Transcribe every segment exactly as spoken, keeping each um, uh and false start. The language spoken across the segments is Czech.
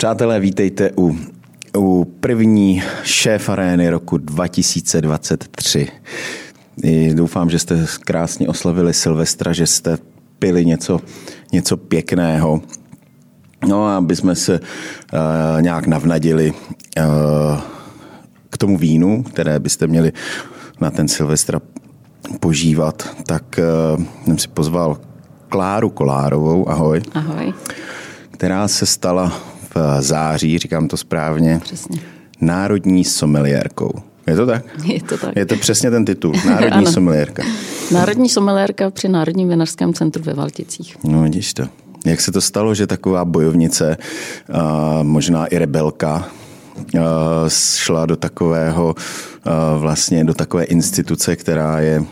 Přátelé, vítejte u, u první Chef Areny roku dva tisíce dvacet tři. Doufám, že jste krásně oslavili Silvestra, že jste pili něco, něco pěkného. No a aby jsme se uh, nějak navnadili uh, k tomu vínu, které byste měli na ten Silvestra požívat, tak uh, jsem si pozval Kláru Kolárovou, ahoj. Ahoj. Která se stala v září, říkám to správně, přesně. Národní someliérkou. Je to tak? Je to tak. Je to přesně ten titul, Národní someliérka. Národní someliérka při Národním vinařském centru ve Valticích. No vidíš to. Jak se to stalo, že taková bojovnice, možná i rebelka, šla do takového, vlastně do takové instituce, která je...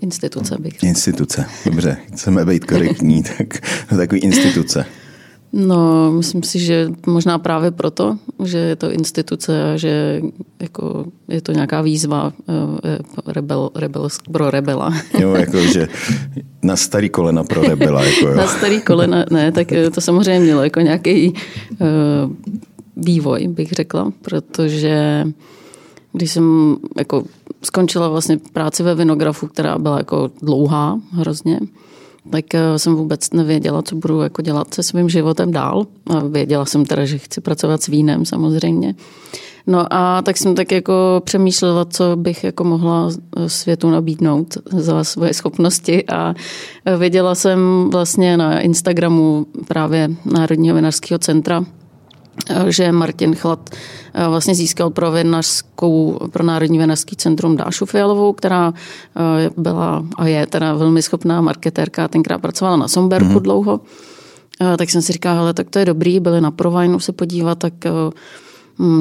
Instituce bych řekla. Instituce, dobře. Chceme být korektní, tak takový instituce. No, myslím si, že možná právě proto, že je to instituce a že jako je to nějaká výzva rebel, rebel, pro rebela. Jo, jako, že na starý kolena pro rebela. Jako, jo. Na starý kolena, ne, tak to samozřejmě mělo jako nějaký uh, vývoj, bych řekla, protože když jsem jako skončila vlastně práci ve vinografu, která byla jako dlouhá hrozně, tak jsem vůbec nevěděla, co budu jako dělat se svým životem dál. A věděla jsem teda, že chci pracovat s vínem samozřejmě. No a tak jsem tak jako přemýšlela, co bych jako mohla světu nabídnout za svoje schopnosti a věděla jsem vlastně na Instagramu právě Národního vinařského centra, že Martin Chladt vlastně získal pro, pro Národní vinařské centrum Dášu Fialovou, která byla a je teda velmi schopná marketérka, tenkrát pracovala na Somberku mm-hmm. dlouho. Tak jsem si říkala, hele, tak to je dobrý, byli na ProWineu se podívat, tak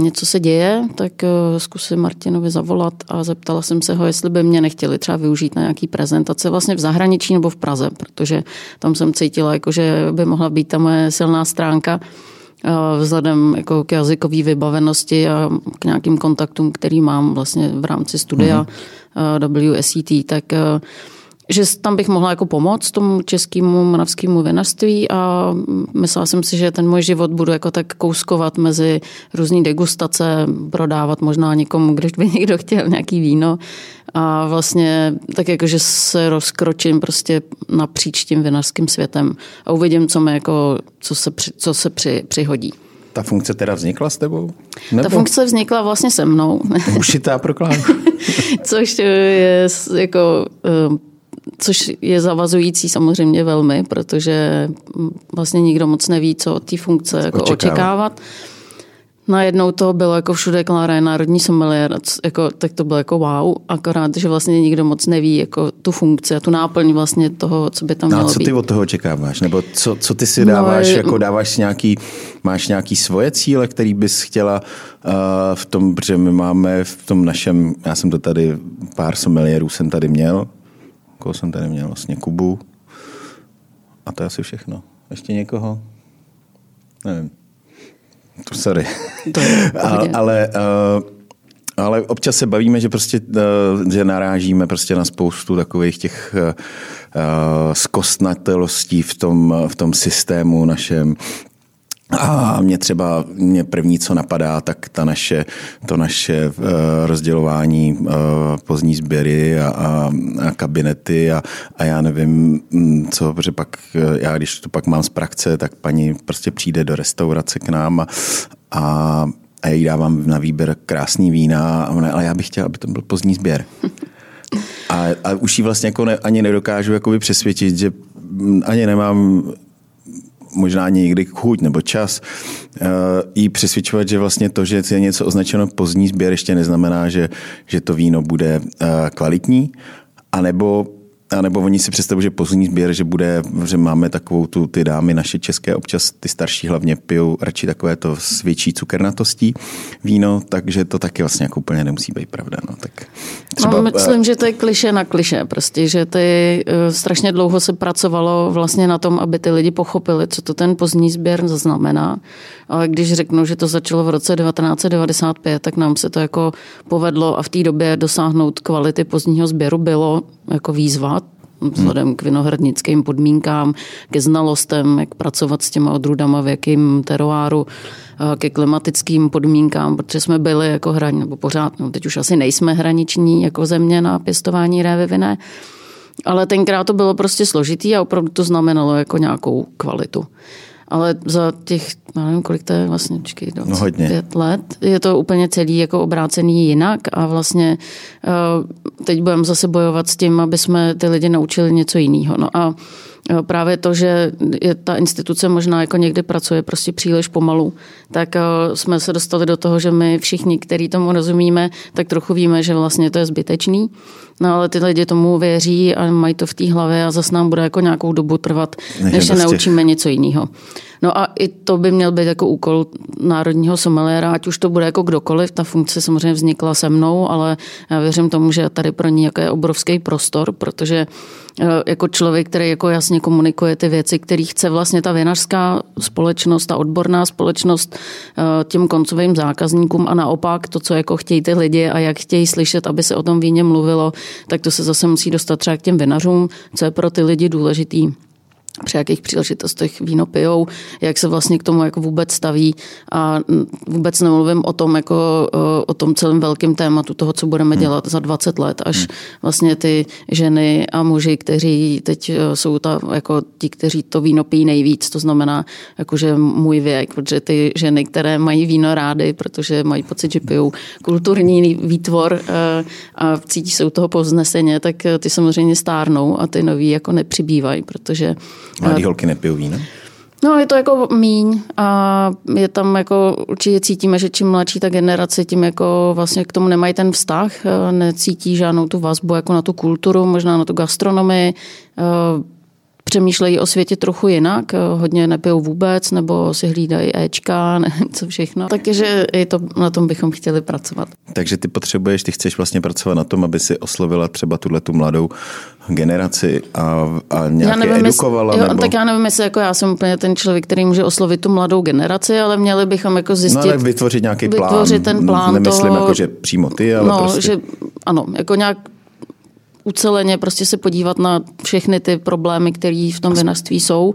něco se děje, tak zkusím Martinovi zavolat a zeptala jsem se ho, jestli by mě nechtěli třeba využít na nějaký prezentace vlastně v zahraničí nebo v Praze, protože tam jsem cítila, jako, že by mohla být ta moje silná stránka, vzhledem jako k jazykové vybavenosti a k nějakým kontaktům, který mám vlastně v rámci studia mm-hmm. W S E T, tak že tam bych mohla jako pomoct tomu českému moravskému vinařství a myslela jsem si, že ten můj život budu jako tak kouskovat mezi různý degustace, prodávat možná někomu, když by někdo chtěl nějaký víno a vlastně tak jako, že se rozkročím prostě napříč tím vinařským světem a uvidím, co, mě jako, co se, při, co se při, přihodí. Ta funkce teda vznikla s tebou? Nebo? Ta funkce vznikla vlastně se mnou. Ušitá pro Kláru. Což je jako... Což je zavazující samozřejmě velmi, protože vlastně nikdo moc neví, co od té funkce jako očekávat. Najednou to bylo jako všude Klára je národní sommelier, jako, tak to bylo jako wow, akorát, že vlastně nikdo moc neví jako tu funkci a tu náplň vlastně toho, co by tam mělo být. No a co ty od toho očekáváš? Nebo co, co ty si dáváš, no, jako dáváš si nějaký, máš nějaký svoje cíle, který bys chtěla uh, v tom, protože my máme v tom našem, já jsem to tady, pár sommelierů jsem tady měl, koho jsem tady měl vlastně, Kubu. A to je asi všechno. Ještě někoho? Nevím. To sorry. To je, ale, ale, ale občas se bavíme, že prostě že narážíme prostě na spoustu takových těch zkostnatelostí v tom, v tom systému našem. A mě třeba mě první, co napadá, tak ta naše, to naše uh, rozdělování uh, pozdní sběry a, a, a kabinety a, a já nevím, co, protože pak já, když to pak mám z praxe, tak paní prostě přijde do restaurace k nám a, a, a já jí dávám na výběr krásný vína, a ona, ale já bych chtěla, aby to byl pozdní sběr. A, a už jí vlastně jako ne, ani nedokážu jakoby přesvědčit, že ani nemám... možná někdy chuť nebo čas uh, jí přesvědčovat, že vlastně to, že je něco označeno pozdní sběr, ještě neznamená, že, že to víno bude uh, kvalitní, anebo, anebo oni si představují, že pozdní sběr, že bude, že máme takovou tu, ty dámy naše české, občas ty starší hlavně pijou radši takové to s větší cukernatostí víno, takže to taky vlastně jako úplně nemusí být pravda. No, tak třeba, no, myslím, že to je klišé na klišé prostě, že ty uh, strašně dlouho se pracovalo vlastně na tom, aby ty lidi pochopili, co to ten pozdní sběr znamená. Ale když řeknu, že to začalo v roce devatenáct set devadesát pět, tak nám se to jako povedlo a v té době dosáhnout kvality pozdního sběru bylo jako výzva. vzhledem k vinohradnickým podmínkám, ke znalostem, jak pracovat s těma odrůdama, v jakém teroáru, ke klimatickým podmínkám, protože jsme byli jako hraň, nebo pořád, no teď už asi nejsme hraniční jako země na pěstování révy vinné, ale tenkrát to bylo prostě složitý a opravdu to znamenalo jako nějakou kvalitu. Ale za těch, nevím, kolik to je vlastně, čekaj, no, pět let, je to úplně celý jako obrácený jinak a vlastně teď budeme zase bojovat s tím, aby jsme ty lidi naučili něco jiného. No a právě to, že je ta instituce možná jako někdy pracuje prostě příliš pomalu, tak jsme se dostali do toho, že my všichni, kteří tomu rozumíme, tak trochu víme, že vlastně to je zbytečný, no ale ty lidi tomu věří a mají to v té hlavě a zase nám bude jako nějakou dobu trvat, než se naučíme něco jiného. No a i to by měl být jako úkol národního someliéra, ať už to bude jako kdokoliv, ta funkce samozřejmě vznikla se mnou, ale já věřím tomu, že tady pro ní jako je obrovský prostor, protože jako člověk, který jako jasně komunikuje ty věci, který chce vlastně ta vinařská společnost, ta odborná společnost těm koncovým zákazníkům a naopak to, co jako chtějí ty lidi a jak chtějí slyšet, aby se o tom víně mluvilo, tak to se zase musí dostat třeba k těm vinařům, co je pro ty lidi důležitý. Při jakých příležitostech víno pijou, jak se vlastně k tomu jako vůbec staví a vůbec nemluvím o tom, jako, o tom celém velkém tématu toho, co budeme dělat za dvacet let, až vlastně ty ženy a muži, kteří teď jsou ta, jako ti, kteří to víno pijí nejvíc, to znamená jakože můj věk, protože ty ženy, které mají víno rády, protože mají pocit, že pijou kulturní výtvor a cítí se u toho povzneseně, tak ty samozřejmě stárnou a ty noví jako nepřibývají, protože mladý holky nepijou víno? No, je to jako míň a je tam jako, určitě cítíme, že čím mladší ta generace, tím jako vlastně k tomu nemají ten vztah, necítí žádnou tu vazbu jako na tu kulturu, možná na tu gastronomii, přemýšlejí o světě trochu jinak, hodně nepijou vůbec, nebo si hlídají éčka, ne, co všechno. Takže i to, na tom bychom chtěli pracovat. Takže ty potřebuješ, ty chceš vlastně pracovat na tom, aby si oslovila třeba tuhletu mladou generaci a, a nějaké nevím, edukovala? Jestli, jo, nebo... Tak já nevím, jestli jako já jsem úplně ten člověk, který může oslovit tu mladou generaci, ale měli bychom jako zjistit... No ale vytvořit nějaký plán. Vytvořit ten plán. Nemyslím toho... jako, že přímo ty, ale no, prostě... Že, ano, jako nějak... uceleně prostě se podívat na všechny ty problémy, které v tom vinařství jsou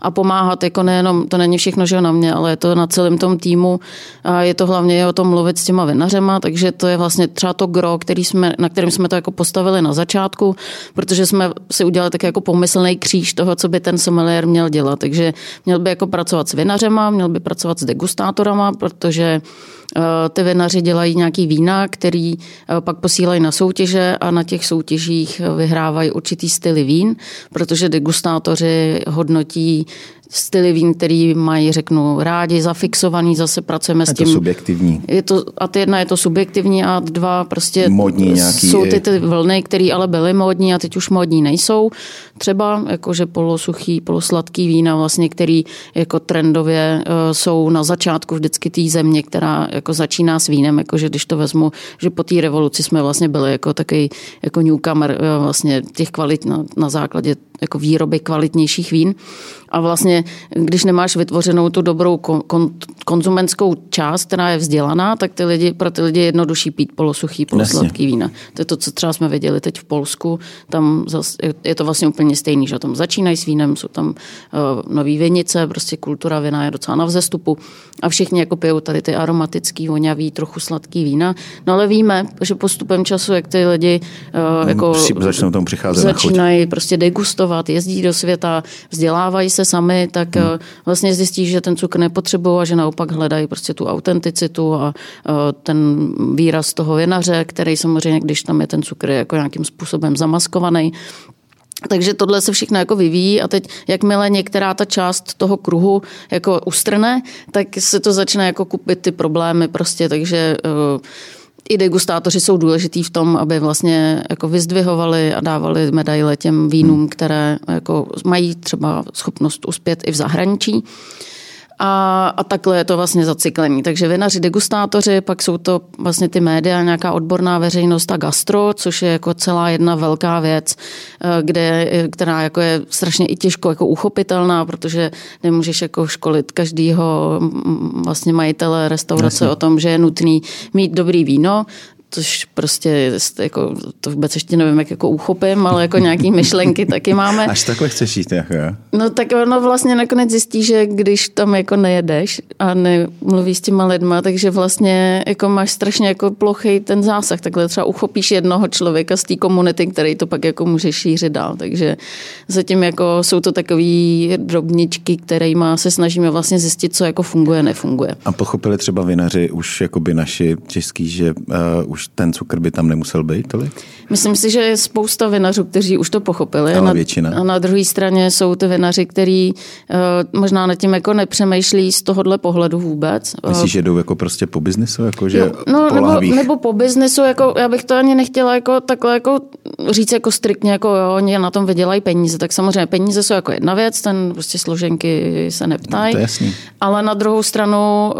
a pomáhat, jako nejenom, to není všechno, že na mě, ale je to na celém tom týmu a je to hlavně o tom mluvit s těma vinařema, takže to je vlastně třeba to gro, který jsme, na kterém jsme to jako postavili na začátku, protože jsme si udělali tak jako pomyslný kříž toho, co by ten sommelier měl dělat, takže měl by jako pracovat s vinařema, měl by pracovat s degustátorama, protože ty vinaři dělají nějaký vína, který pak posílají na soutěže a na těch soutěžích vyhrávají určitý styly vín, protože degustátoři hodnotí styly vín, který mají, řeknu, rádi, zafixovaný, zase pracujeme s tím. Je to subjektivní. Je to, a ty jedna je to subjektivní a dva prostě modní nějaký jsou ty, ty vlny, které ale byly módní a teď už módní nejsou. Třeba jakože polosuchý, polosladký vína vlastně, který jako trendově jsou na začátku vždycky té země, která jako začíná s vínem, jakože když to vezmu, že po té revoluci jsme vlastně byli jako takový jako newcomer vlastně těch kvalit na, na základě jako výroby kvalitnějších vín. A vlastně, když nemáš vytvořenou tu dobrou kon- konzumentskou část, která je vzdělaná, tak ty lidi, pro ty lidi je jednodušší pít polosuchý, polosladký vína. To je to, co třeba jsme viděli teď v Polsku. Tam zas, je to vlastně úplně stejný, že tam začínají s vínem, jsou tam uh, nový vinice, prostě kultura vina je docela na vzestupu a všichni jako pijou tady ty aromatický, voňavý, trochu sladký vína. No ale víme, že postupem času, jak ty lidi uh, jako začnou tomu přicházet na chuť. Začínají prostě degustovat, jezdí do světa, vzdělávají se sami, tak hmm. vlastně zjistí, že ten cukr nepotřebují a že naopak hledají prostě tu autenticitu a ten výraz toho vinaře, který samozřejmě, když tam je ten cukr jako nějakým způsobem zamaskovaný. Takže tohle se všechno jako vyvíjí a teď jakmile některá ta část toho kruhu jako ustrne, tak se to začne jako kupit ty problémy prostě, takže... I degustátoři jsou důležitý v tom, aby vlastně jako vyzdvihovali a dávali medaile těm vínům, které jako mají třeba schopnost uspět i v zahraničí. A, a takhle je to vlastně zacyklení. Takže vinaři, degustátoři, pak jsou to vlastně ty média, nějaká odborná veřejnost a gastro, což je jako celá jedna velká věc, kde, která jako je strašně i těžko jako uchopitelná, protože nemůžeš jako školit každýho vlastně majitele restaurace Jasně. o tom, že je nutný mít dobrý víno, což prostě jako, to vůbec ještě nevím, jak jako uchopím, ale jako nějaký myšlenky taky máme. Až takhle chceš jít, jako jo? No tak ono vlastně nakonec zjistí, že když tam jako nejedeš a nemluvíš s těma lidma, takže vlastně jako máš strašně jako plochý ten zásah, takhle třeba uchopíš jednoho člověka z té komunity, který to pak jako může šířit dál, takže zatím jako jsou to takový drobničky, kterýma se snažíme vlastně zjistit, co jako funguje, nefunguje. A pochopili třeba vinaři už jakoby naši český, že uh, už ten cukr by tam nemusel být tolik? Myslím si, že je spousta vinařů, kteří už to pochopili. A na, a na druhé straně jsou ty vinaři, kteří uh, možná nad tím jako nepřemýšlí z tohohle pohledu vůbec. Myslíš, že jdou jako prostě po biznesu? Jako, že no, no, po nebo, nebo po biznesu, jako, já bych to ani nechtěla jako, takhle jako říct jako striktně, jako jo, oni na tom vydělají peníze, tak samozřejmě peníze jsou jako jedna věc, ten prostě složenky se neptají. No, ale na druhou stranu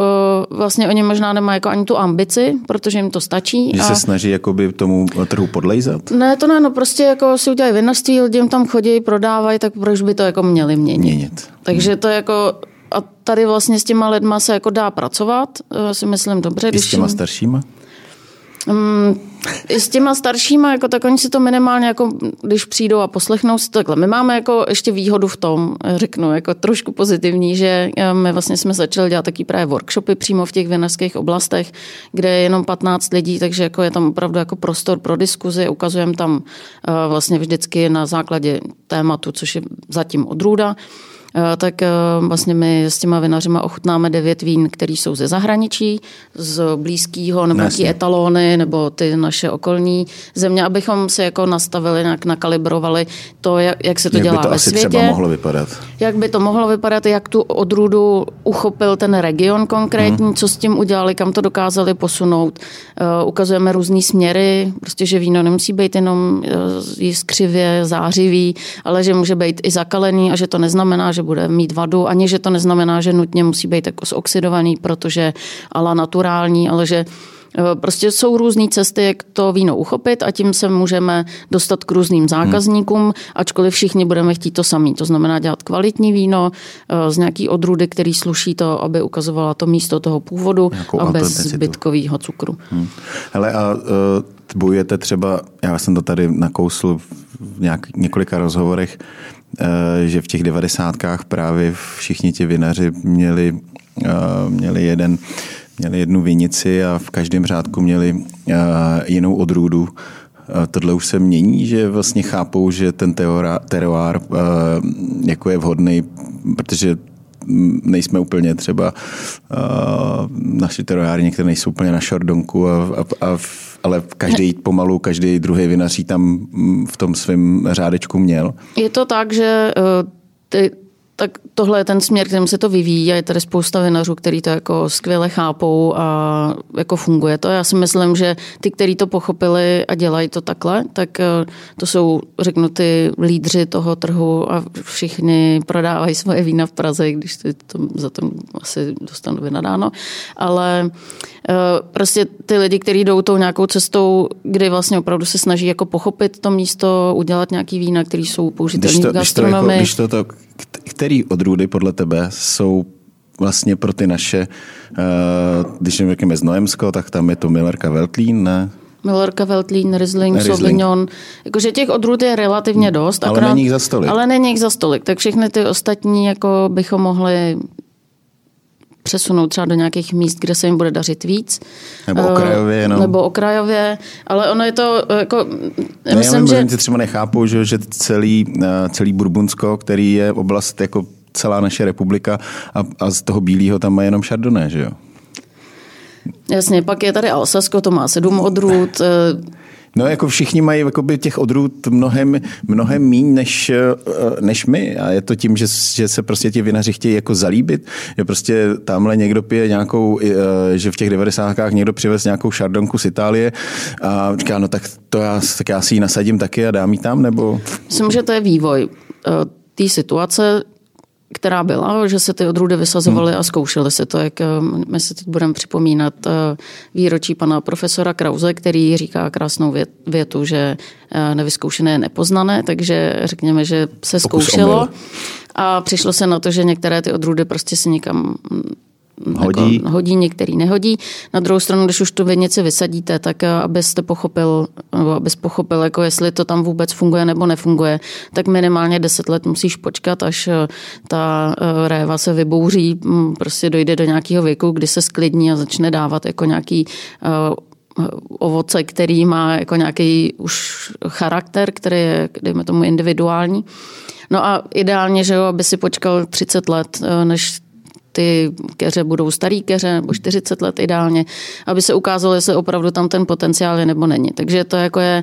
uh, vlastně oni možná nemají jako ani tu ambici, protože jim to stačí. Že a... se snaží jakoby tomu trhu podlejzat? Ne, to ne, no prostě jako si udělají vinařství, lidem tam chodí, prodávají, tak proč by to jako měli měnit? Měnit. Takže to jako... A tady vlastně s těma lidma se jako dá pracovat, si myslím dobře. I s těma staršíma? Um, I s těma staršíma, jako, tak oni si to minimálně, jako, když přijdou a poslechnou si to takhle. My máme jako ještě výhodu v tom, řeknu, jako trošku pozitivní, že my vlastně jsme začali dělat taky právě workshopy přímo v těch vinařských oblastech, kde je jenom patnáct lidí, takže jako je tam opravdu jako prostor pro diskuzi. Ukazujeme tam uh, vlastně vždycky na základě tématu, což je zatím odrůda. Tak vlastně my s těma vinařima ochutnáme devět vín, který jsou ze zahraničí, z blízkého, nebo nějaké etalony, nebo ty naše okolní země, abychom se jako nastavili, nějak nakalibrovali to, jak, jak se to jak dělá to ve světě. Jak by to asi třeba mohlo vypadat? Jak by to mohlo vypadat, jak tu odrůdu uchopil ten region konkrétní, hmm. co s tím udělali, kam to dokázali posunout. Uh, ukazujeme různý směry, prostě, že víno nemusí být jenom jiskřivě, zářivý, ale že může být i zakalený a že to neznamená, že bude mít vadu, ani že to neznamená, že nutně musí být jako zoxidovaný, protože ala naturální, ale že prostě jsou různé cesty, jak to víno uchopit a tím se můžeme dostat k různým zákazníkům, ačkoliv všichni budeme chtít to samý. To znamená dělat kvalitní víno z nějaký odrůdy, který sluší to, aby ukazovala to místo toho původu a bez zbytkového cukru. Hmm. Hele, a uh, bojujete třeba, já jsem to tady nakousl v nějak, několika rozhovorech, že v těch devadesátkách právě všichni ti vinaři měli, měli, jeden, měli jednu vinici a v každém řádku měli jinou odrůdu. Tohle už se mění, že vlastně chápou, že ten teroár jako je vhodný, protože nejsme úplně třeba naši teroáry, některé nejsou úplně na šordonku, a, a, a ale každý pomalu, každý druhý vinaří tam v tom svém řádečku měl. Je to tak, že ty, tak tohle je ten směr, kterým se to vyvíjí a je tady spousta vinařů, který to jako skvěle chápou a jako funguje to. Já si myslím, že ty, kteří to pochopili a dělají to takhle, tak to jsou, řeknu, ty lídři toho trhu a všichni prodávají svoje vína v Praze, když to, to za to asi dostanu vynadáno. Ale prostě ty lidi, kteří jdou tou nějakou cestou, kdy vlastně opravdu se snaží jako pochopit to místo, udělat nějaký vína, které jsou použitelné v gastronomii. Když to, když to, jako, když to, to který odrůdy podle tebe jsou vlastně pro ty naše, když řekneme z Znojemsko, tak tam je to Millerka Veltlín, ne? Millerka Veltlín, Riesling, Sauvignon. Jakože těch odrůd je relativně dost. Ale akorát, není jich za stolik. Ale není jich za stolik. Tak všechny ty ostatní jako bychom mohli přesunout třeba do nějakých míst, kde se jim bude dařit víc. Nebo okrajově. No. Nebo okrajově, ale ono je to jako... Ne, myslím, že... Ti třeba nechápou, že, že celý, celý Burgundsko, který je oblast jako celá naše republika a, a z toho bílého tam má jenom Chardonnay, že jo? Jasně, pak je tady Alsasko, to má sedm odrůd... No, jako všichni mají jakoby těch odrůd mnohem, mnohem míň než, než my. A je to tím, že, že se prostě ti vinaři chtějí jako zalíbit, že prostě tamhle někdo pije nějakou, že v těch devadesátkách někdo přivez nějakou šardonku z Itálie a říká, no tak to já, tak já si ji nasadím taky a dám ji tam, nebo... Myslím, že to je vývoj té situace, která byla, že se ty odrůdy vysazovaly hmm. a zkoušely se to, jak my se teď budeme připomínat výročí pana profesora Krause, který říká krásnou větu, že nevyzkoušené je nepoznané, takže řekněme, že se zkoušelo a přišlo se na to, že některé ty odrůdy prostě se nikam hodí, jako hodí některý nehodí. Na druhou stranu, když už to vy něco vysadíte, tak abyste pochopil, nebo abys pochopil, jako jestli to tam vůbec funguje nebo nefunguje, tak minimálně deset let musíš počkat, až ta réva se vybouří, prostě dojde do nějakého věku, kdy se sklidní a začne dávat jako nějaký ovoce, který má jako nějaký už charakter, který je, dejme tomu, individuální. No a ideálně, že jo, aby si počkal třicet let, než ty keře budou starý keře, nebo čtyřicet let ideálně, aby se ukázalo, jestli opravdu tam ten potenciál je nebo není. Takže to jako je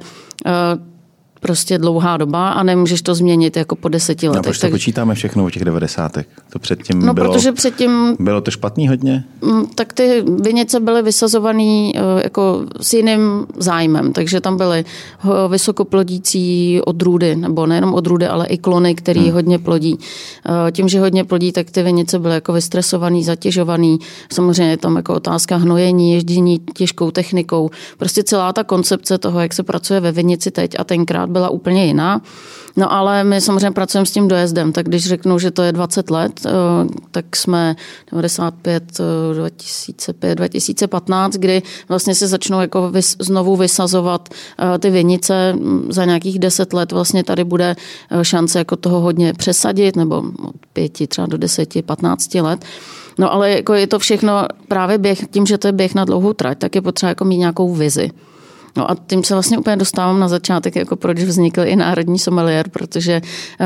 prostě dlouhá doba a nemůžeš to změnit jako po deseti letech. No, proč to tak počítáme všechno o těch devadesátek? To předtím no, bylo, protože předtím, bylo to špatný hodně? Tak ty vinice byly vysazovaný jako s jiným zájmem, takže tam byly vysokoplodící odrůdy, nebo nejenom odrůdy, ale i klony, který hmm. hodně plodí. Tím, že hodně plodí, tak ty vinice byly jako vystresovaný, zatěžovaný. Samozřejmě tam jako otázka hnojení, ježdění těžkou technikou. Prostě celá ta koncepce toho, jak se pracuje ve vinici teď a tenkrát byla úplně jiná. No ale my samozřejmě pracujeme s tím dojezdem, tak když řeknu, že to je dvacet let, tak jsme devadesát pět, dva tisíce pět, dva tisíce patnáct, kdy vlastně se začnou jako vys, znovu vysazovat ty vinice. Za nějakých deset let vlastně tady bude šance jako toho hodně přesadit, nebo od pěti třeba do deseti, patnácti let. No ale jako je to všechno právě běh, tím, že to je běh na dlouhou trať, tak je potřeba jako mít nějakou vizi. No a tím se vlastně úplně dostávám na začátek, jako proč vznikl i Národní sommelier, protože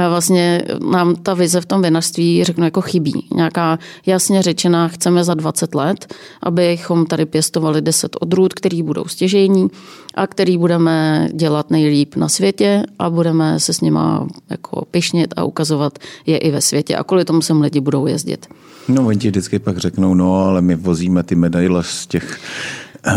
vlastně nám ta vize v tom vinařství, řeknu, jako chybí. Nějaká jasně řečená, chceme za dvacet let, abychom tady pěstovali deset odrůd, který budou stěžejní a který budeme dělat nejlíp na světě a budeme se s nima jako pyšnit a ukazovat je i ve světě. A kvůli tomu sem lidi budou jezdit. No oni ti vždycky pak řeknou, no ale my vozíme ty medaile z těch...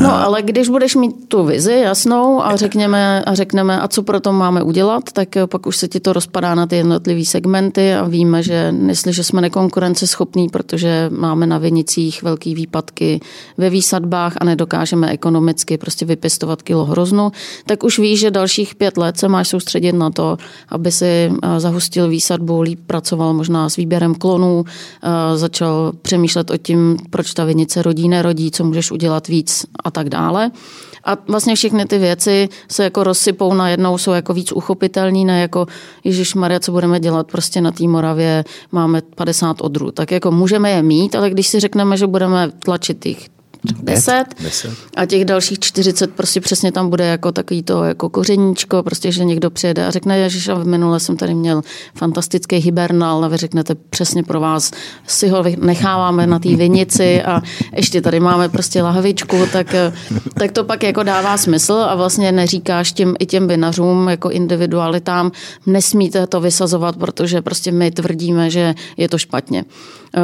No, ale když budeš mít tu vizi jasnou a řekneme, a řekneme, a co pro to máme udělat, tak pak už se ti to rozpadá na ty jednotlivý segmenty a víme, že jestliže jsme nekonkurenceschopní, protože máme na vinicích velký výpadky ve výsadbách a nedokážeme ekonomicky prostě vypěstovat kilo hroznu, tak už víš, že dalších pět let se máš soustředit na to, aby si zahustil výsadbu, líp pracoval možná s výběrem klonů, začal přemýšlet o tím, proč ta vinice rodí, nerodí, co můžeš udělat víc a tak dále. A vlastně všechny ty věci se jako rozsypou najednou, jsou jako víc uchopitelní, ne jako ježišmarja, co budeme dělat prostě na té Moravě, máme padesát odrůd. Tak jako můžeme je mít, ale když si řekneme, že budeme tlačit jich deset a těch dalších čtyřicet prostě přesně tam bude jako takový to jako kořeníčko, prostě, že někdo přijede a řekne, ježiš, a minule jsem tady měl fantastický hibernál a vy řeknete, přesně pro vás si ho necháváme na té vinici a ještě tady máme prostě lahvičku, tak, tak to pak jako dává smysl a vlastně neříkáš těm, i těm vinařům jako individualitám, nesmíte to vysazovat, protože prostě my tvrdíme, že je to špatně.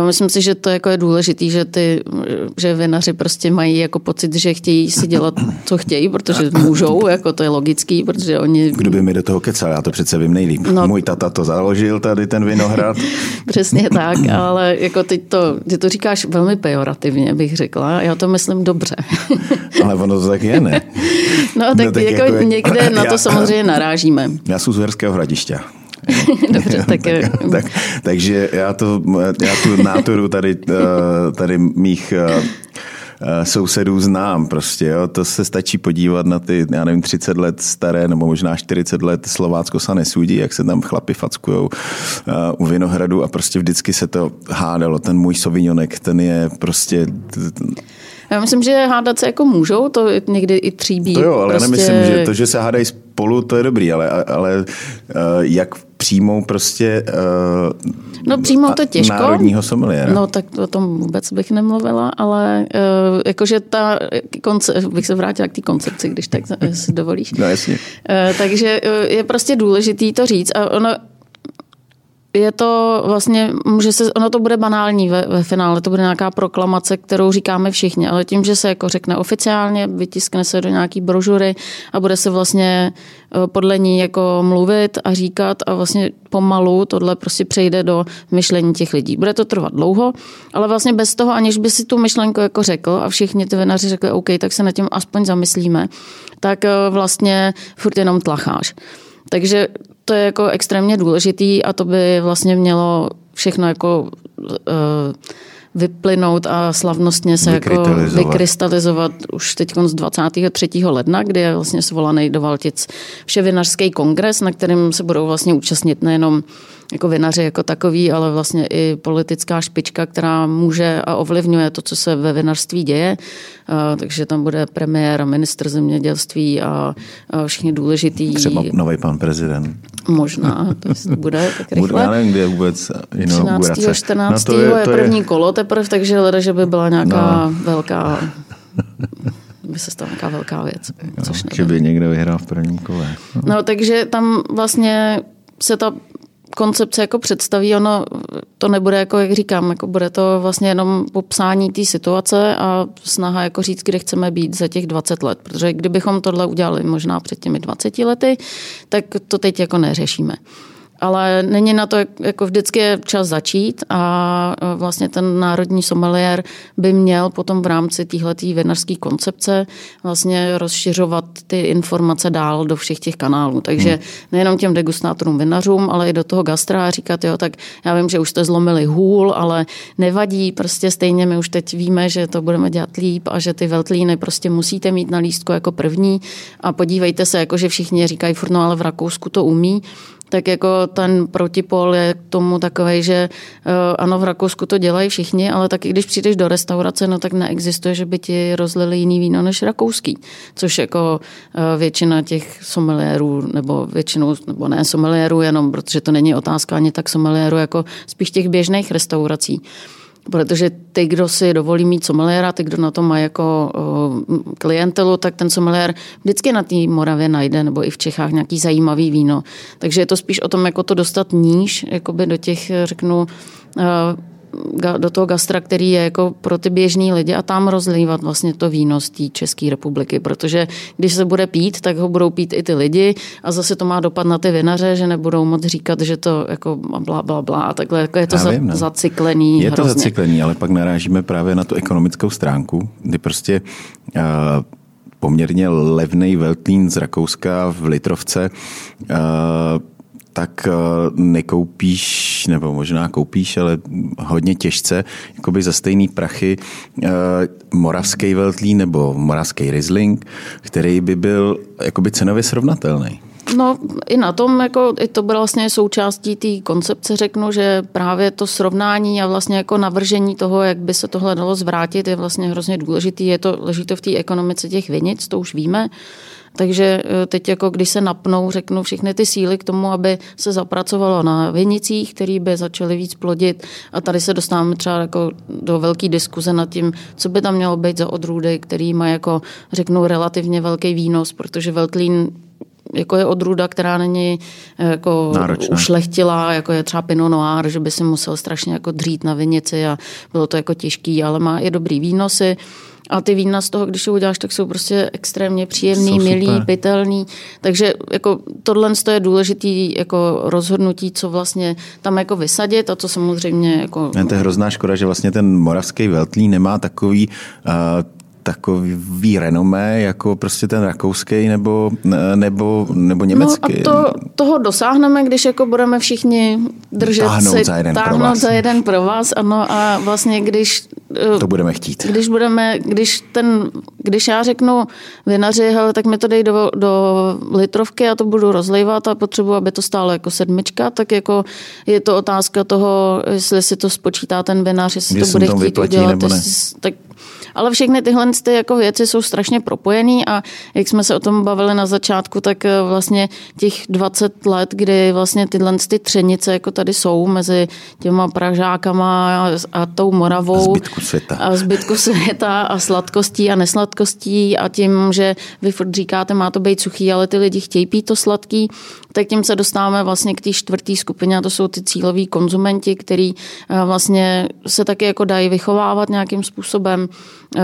Myslím si, že to jako je důležitý, že ty, že vinaři prostě mají jako pocit, že chtějí si dělat, co chtějí, protože můžou, jako to je logický, protože oni... Kdo by mi do toho kecal, já to přece vím nejlíp. No... Můj tata to založil tady, ten vinohrad. Přesně tak, ale jako teď to, ty to říkáš velmi pejorativně, bych řekla, já to myslím dobře. Ale ono to tak je, ne? No tak, no, tak jako, jako je... někde na to já... samozřejmě narážíme. Já jsem z Uherského Hradiště. Dobře, tak... tak, tak, takže já, to, já tu náturu tady, tady mých sousedů znám prostě, jo. To se stačí podívat na ty, já nevím, třicet let staré nebo možná čtyřicet let Slovácko se nesudí, jak se tam chlapi fackujou u vinohradu a prostě vždycky se to hádalo. Ten můj Sauvignonek, ten je prostě... Já myslím, že hádat se jako můžou, to někdy i tříbí. To jo, ale prostě... já nemyslím, že to, že se hádají spolu, to je dobrý, ale, ale jak přijmou prostě uh, no, přijmou to těžko. Národního sommeliéra. No tak o tom vůbec bych nemluvila, ale uh, jakože ta konce- bych se vrátila k té koncepci, když tak si dovolíš. No jasně. Uh, takže je prostě důležitý to říct a ono je to vlastně, může se, ono to bude banální ve, ve finále, to bude nějaká proklamace, kterou říkáme všichni, ale tím, že se jako řekne oficiálně, vytiskne se do nějaký brožury a bude se vlastně podle ní jako mluvit a říkat a vlastně pomalu tohle prostě přejde do myšlení těch lidí. Bude to trvat dlouho, ale vlastně bez toho, aniž by si tu myšlenku jako řekl a všichni ty vinaři řekli, OK, tak se nad tím aspoň zamyslíme, tak vlastně furt jenom tlacháš. Takže to je jako extrémně důležitý a to by vlastně mělo všechno jako uh, vyplynout a slavnostně se vykrystalizovat, jako vykrystalizovat už teď z dvacátého třetího ledna, kdy je vlastně svolaný do Valtic vševinařský kongres, na kterém se budou vlastně účastnit nejenom jako vinaři jako takový, ale vlastně i politická špička, která může a ovlivňuje to, co se ve vinařství děje. Takže tam bude premiér a ministr zemědělství a všichni důležitý. Třeba nový pan prezident. Možná, to bude tak rychle. Já nevím, kde je vůbec inaugurace. třináctého čtrnáctého No je, je první je... kolo teprve, takže leda, že by byla nějaká no. velká... by se stala nějaká velká věc. Jo, že by někdo vyhrál v prvním kole. No. no, takže tam vlastně se ta koncepce jako představí, ono to nebude jako, jak říkám, jako bude to vlastně jenom popsání té situace a snaha jako říct, kde chceme být za těch dvacet let, protože kdybychom tohle udělali možná před těmi dvaceti lety, tak to teď jako neřešíme. Ale není na to, jako vždycky je čas začít a vlastně ten národní sommelier by měl potom v rámci téhletý vinařské koncepce vlastně rozšiřovat ty informace dál do všech těch kanálů. Takže nejenom těm degustátorům, vinařům, ale i do toho gastra a říkat, jo, tak já vím, že už jste zlomili hůl, ale nevadí, prostě stejně my už teď víme, že to budeme dělat líp a že ty veltlíny prostě musíte mít na lístku jako první a podívejte se, jako že všichni říkají furt, no ale v Rakousku to umí. Tak jako ten protipol je k tomu takovej, že ano, v Rakousku to dělají všichni, ale taky když přijdeš do restaurace, no tak neexistuje, že by ti rozlili jiný víno než rakouský, což jako většina těch someliérů, nebo většinou, nebo ne someliérů jenom, protože to není otázka ani tak someliérů, jako spíš těch běžných restaurací. Protože ty, kdo si dovolí mít someliéra, ty, kdo na to má jako o, klientelu, tak ten someliér vždycky na té Moravě najde, nebo i v Čechách nějaký zajímavý víno. Takže je to spíš o tom, jako to dostat níž, jakoby do těch, řeknu, do toho gastra, který je jako pro ty běžný lidi a tam rozlívat vlastně to víno z té České republiky, protože když se bude pít, tak ho budou pít i ty lidi a zase to má dopad na ty vinaře, že nebudou moc říkat, že to jako blá, blá, blá a takhle, jako je to za, vím, zaciklený. Je hrozně. to zaciklený, ale pak narážíme právě na tu ekonomickou stránku, kdy prostě uh, poměrně levnej veltlín z Rakouska v litrovce uh, tak nekoupíš, nebo možná koupíš, ale hodně těžce, jakoby za stejný prachy moravský veltlín nebo moravský Riesling, který by byl jakoby cenově srovnatelný. No i na tom, jako, i to byla vlastně součástí té koncepce, řeknu, že právě to srovnání a vlastně jako navržení toho, jak by se tohle dalo zvrátit, je vlastně hrozně důležitý. Je to, leží to v té ekonomice těch vinic, to už víme. Takže teď, jako když se napnou, řeknu, všechny ty síly k tomu, aby se zapracovalo na vinicích, které by začaly víc plodit. A tady se dostáváme třeba jako do velké diskuze nad tím, co by tam mělo být za odrůdy, který má jako, řeknu, relativně velký výnos, protože veltlín jako je odrůda, která není jako náročná, ušlechtilá, jako je třeba Pinot Noir, že by si musel strašně jako dřít na vinici a bylo to jako těžký, ale má i dobrý výnosy. A ty vína z toho, když je uděláš, tak jsou prostě extrémně příjemný, milý, pitelný. Takže jako tohle je důležitý jako rozhodnutí, co vlastně tam jako vysadit a co samozřejmě jako... To je hrozná škoda, že vlastně ten moravský veltlín nemá takový... Uh, takový renomé, jako prostě ten rakouský nebo, nebo, nebo německý. No a to, toho dosáhneme, když jako budeme všichni držet táhnout si, za jeden táhnout za jeden pro vás, ano, a vlastně když... To budeme chtít. Když budeme, když ten, když já řeknu vinaři, hele, tak mi to dej do, do litrovky a to budu rozlejvat a potřebuji, aby to stálo jako sedmička, tak jako je to otázka toho, jestli si to spočítá ten vinař, jestli když to bude chtít vyplatí, udělat, jestli, tak. Ale všechny tyhle ty jako věci jsou strašně propojený a jak jsme se o tom bavili na začátku, tak vlastně těch dvacet let, kdy vlastně tyhle ty třenice jako tady jsou mezi těma Pražákama a, a tou Moravou. A zbytku světa. A zbytku světa a sladkostí a nesladkostí a tím, že vy furt říkáte, má to být suchý, ale ty lidi chtějí pít to sladký, tak tím se dostáváme vlastně k té čtvrtý skupině a to jsou ty cíloví konzumenti, který vlastně se taky jako dají vychovávat nějakým způsobem.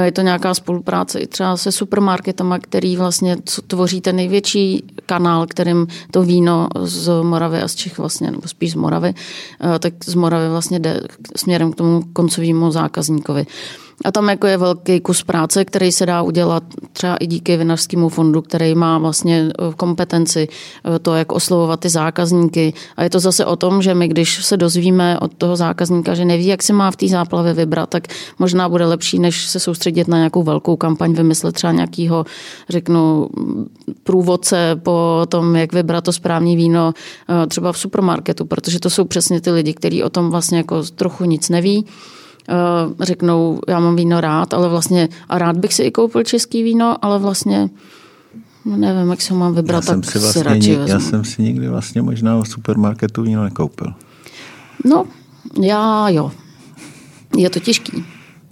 Je to nějaká spolupráce i třeba se supermarketama, který vlastně tvoří ten největší kanál, kterým to víno z Moravy a z Čech vlastně, nebo spíš z Moravy, tak z Moravy vlastně jde směrem k tomu koncovému zákazníkovi. A tam jako je velký kus práce, který se dá udělat třeba i díky vinařskému fondu, který má vlastně kompetenci to, jak oslovovat ty zákazníky. A je to zase o tom, že my, když se dozvíme od toho zákazníka, že neví, jak si má v té záplavě vybrat, tak možná bude lepší, než se soustředit na nějakou velkou kampaň, vymyslet třeba nějakýho, řeknu, průvodce po tom, jak vybrat to správné víno třeba v supermarketu, protože to jsou přesně ty lidi, kteří o tom vlastně jako trochu nic neví. Řeknou, já mám víno rád, ale vlastně a rád bych si i koupil český víno, ale vlastně nevím, jak si ho mám vybrat, já tak si, vlastně si radši vezmu. Já jsem si nikdy vlastně možná v supermarketu víno nekoupil. No, já jo. Je to těžký.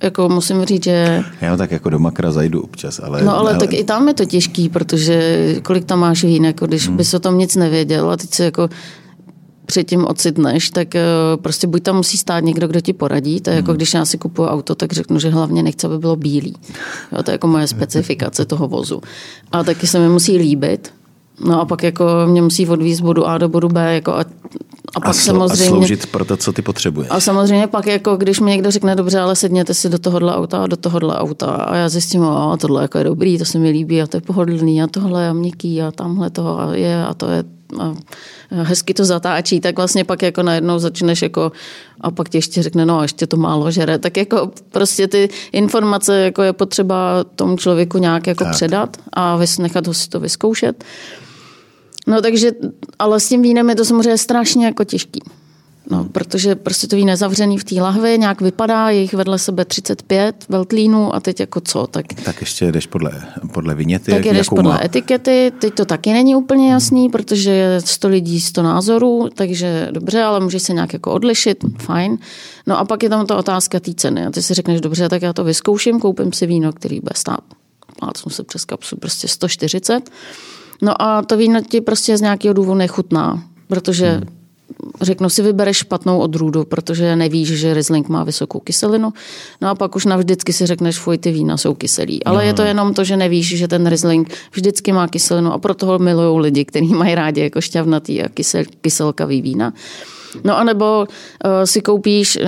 Jako musím říct, že... Já tak jako do Makra zajdu občas, ale... No ale, ale tak i tam je to těžký, protože kolik tam máš vín, jako když hmm. bys o tom nic nevěděl a teď se jako... předtím ocitneš, tak prostě buď tam musí stát někdo, kdo ti poradí. To je jako když já si kupuju auto, tak řeknu, že hlavně nechci, aby bylo bílý. Jo, to je jako moje specifikace toho vozu. A taky se mi musí líbit. No a pak jako mě musí odvízt bodu A do bodu B. Jako a, a, pak a, sl- samozřejmě, a sloužit pro to, co ty potřebuješ. A samozřejmě pak, jako když mi někdo řekne, dobře, ale sedněte si do tohohle auta a do tohohle auta. A já zjistím, a tohle jako je dobrý, to se mi líbí a to je pohodlný a tohle je měkký a tamhle toho a je a to je a hezky to zatáčí, tak vlastně pak jako najednou začneš jako a pak ti ještě řekne, no a ještě to málo žere, tak jako prostě ty informace jako je potřeba tomu člověku nějak jako tak předat a nechat ho si to vyzkoušet. No takže, ale s tím vínem je to samozřejmě strašně jako těžký. No, protože prostě to víno zavřený v té lahvi, nějak vypadá, je jich vedle sebe třicet pět veltlínů a teď jako co? Tak, tak ještě jdeš podle, podle viněty. Tak jdeš podle má... etikety, teď to taky není úplně jasný, protože je sto lidí, sto názorů, takže dobře, ale můžeš se nějak jako odlišit, fajn. No a pak je tam ta otázka té ceny a ty si řekneš, dobře, tak já to vyzkouším, koupím si víno, který bude stát, plácnu se přes kapsu, prostě sto čtyřicet. No a to víno ti prostě z nějakého důvodu nechutná, protože... Hmm. Řeknu si, vybereš špatnou odrůdu, protože nevíš, že Riesling má vysokou kyselinu. No a pak už navždycky si řekneš, fuj, ty vína jsou kyselí. Ale no, je to jenom to, že nevíš, že ten Riesling vždycky má kyselinu a proto ho milujou lidi, kteří mají rádi jako šťavnatý a kysel, kyselkavý vína. No a nebo uh, si koupíš,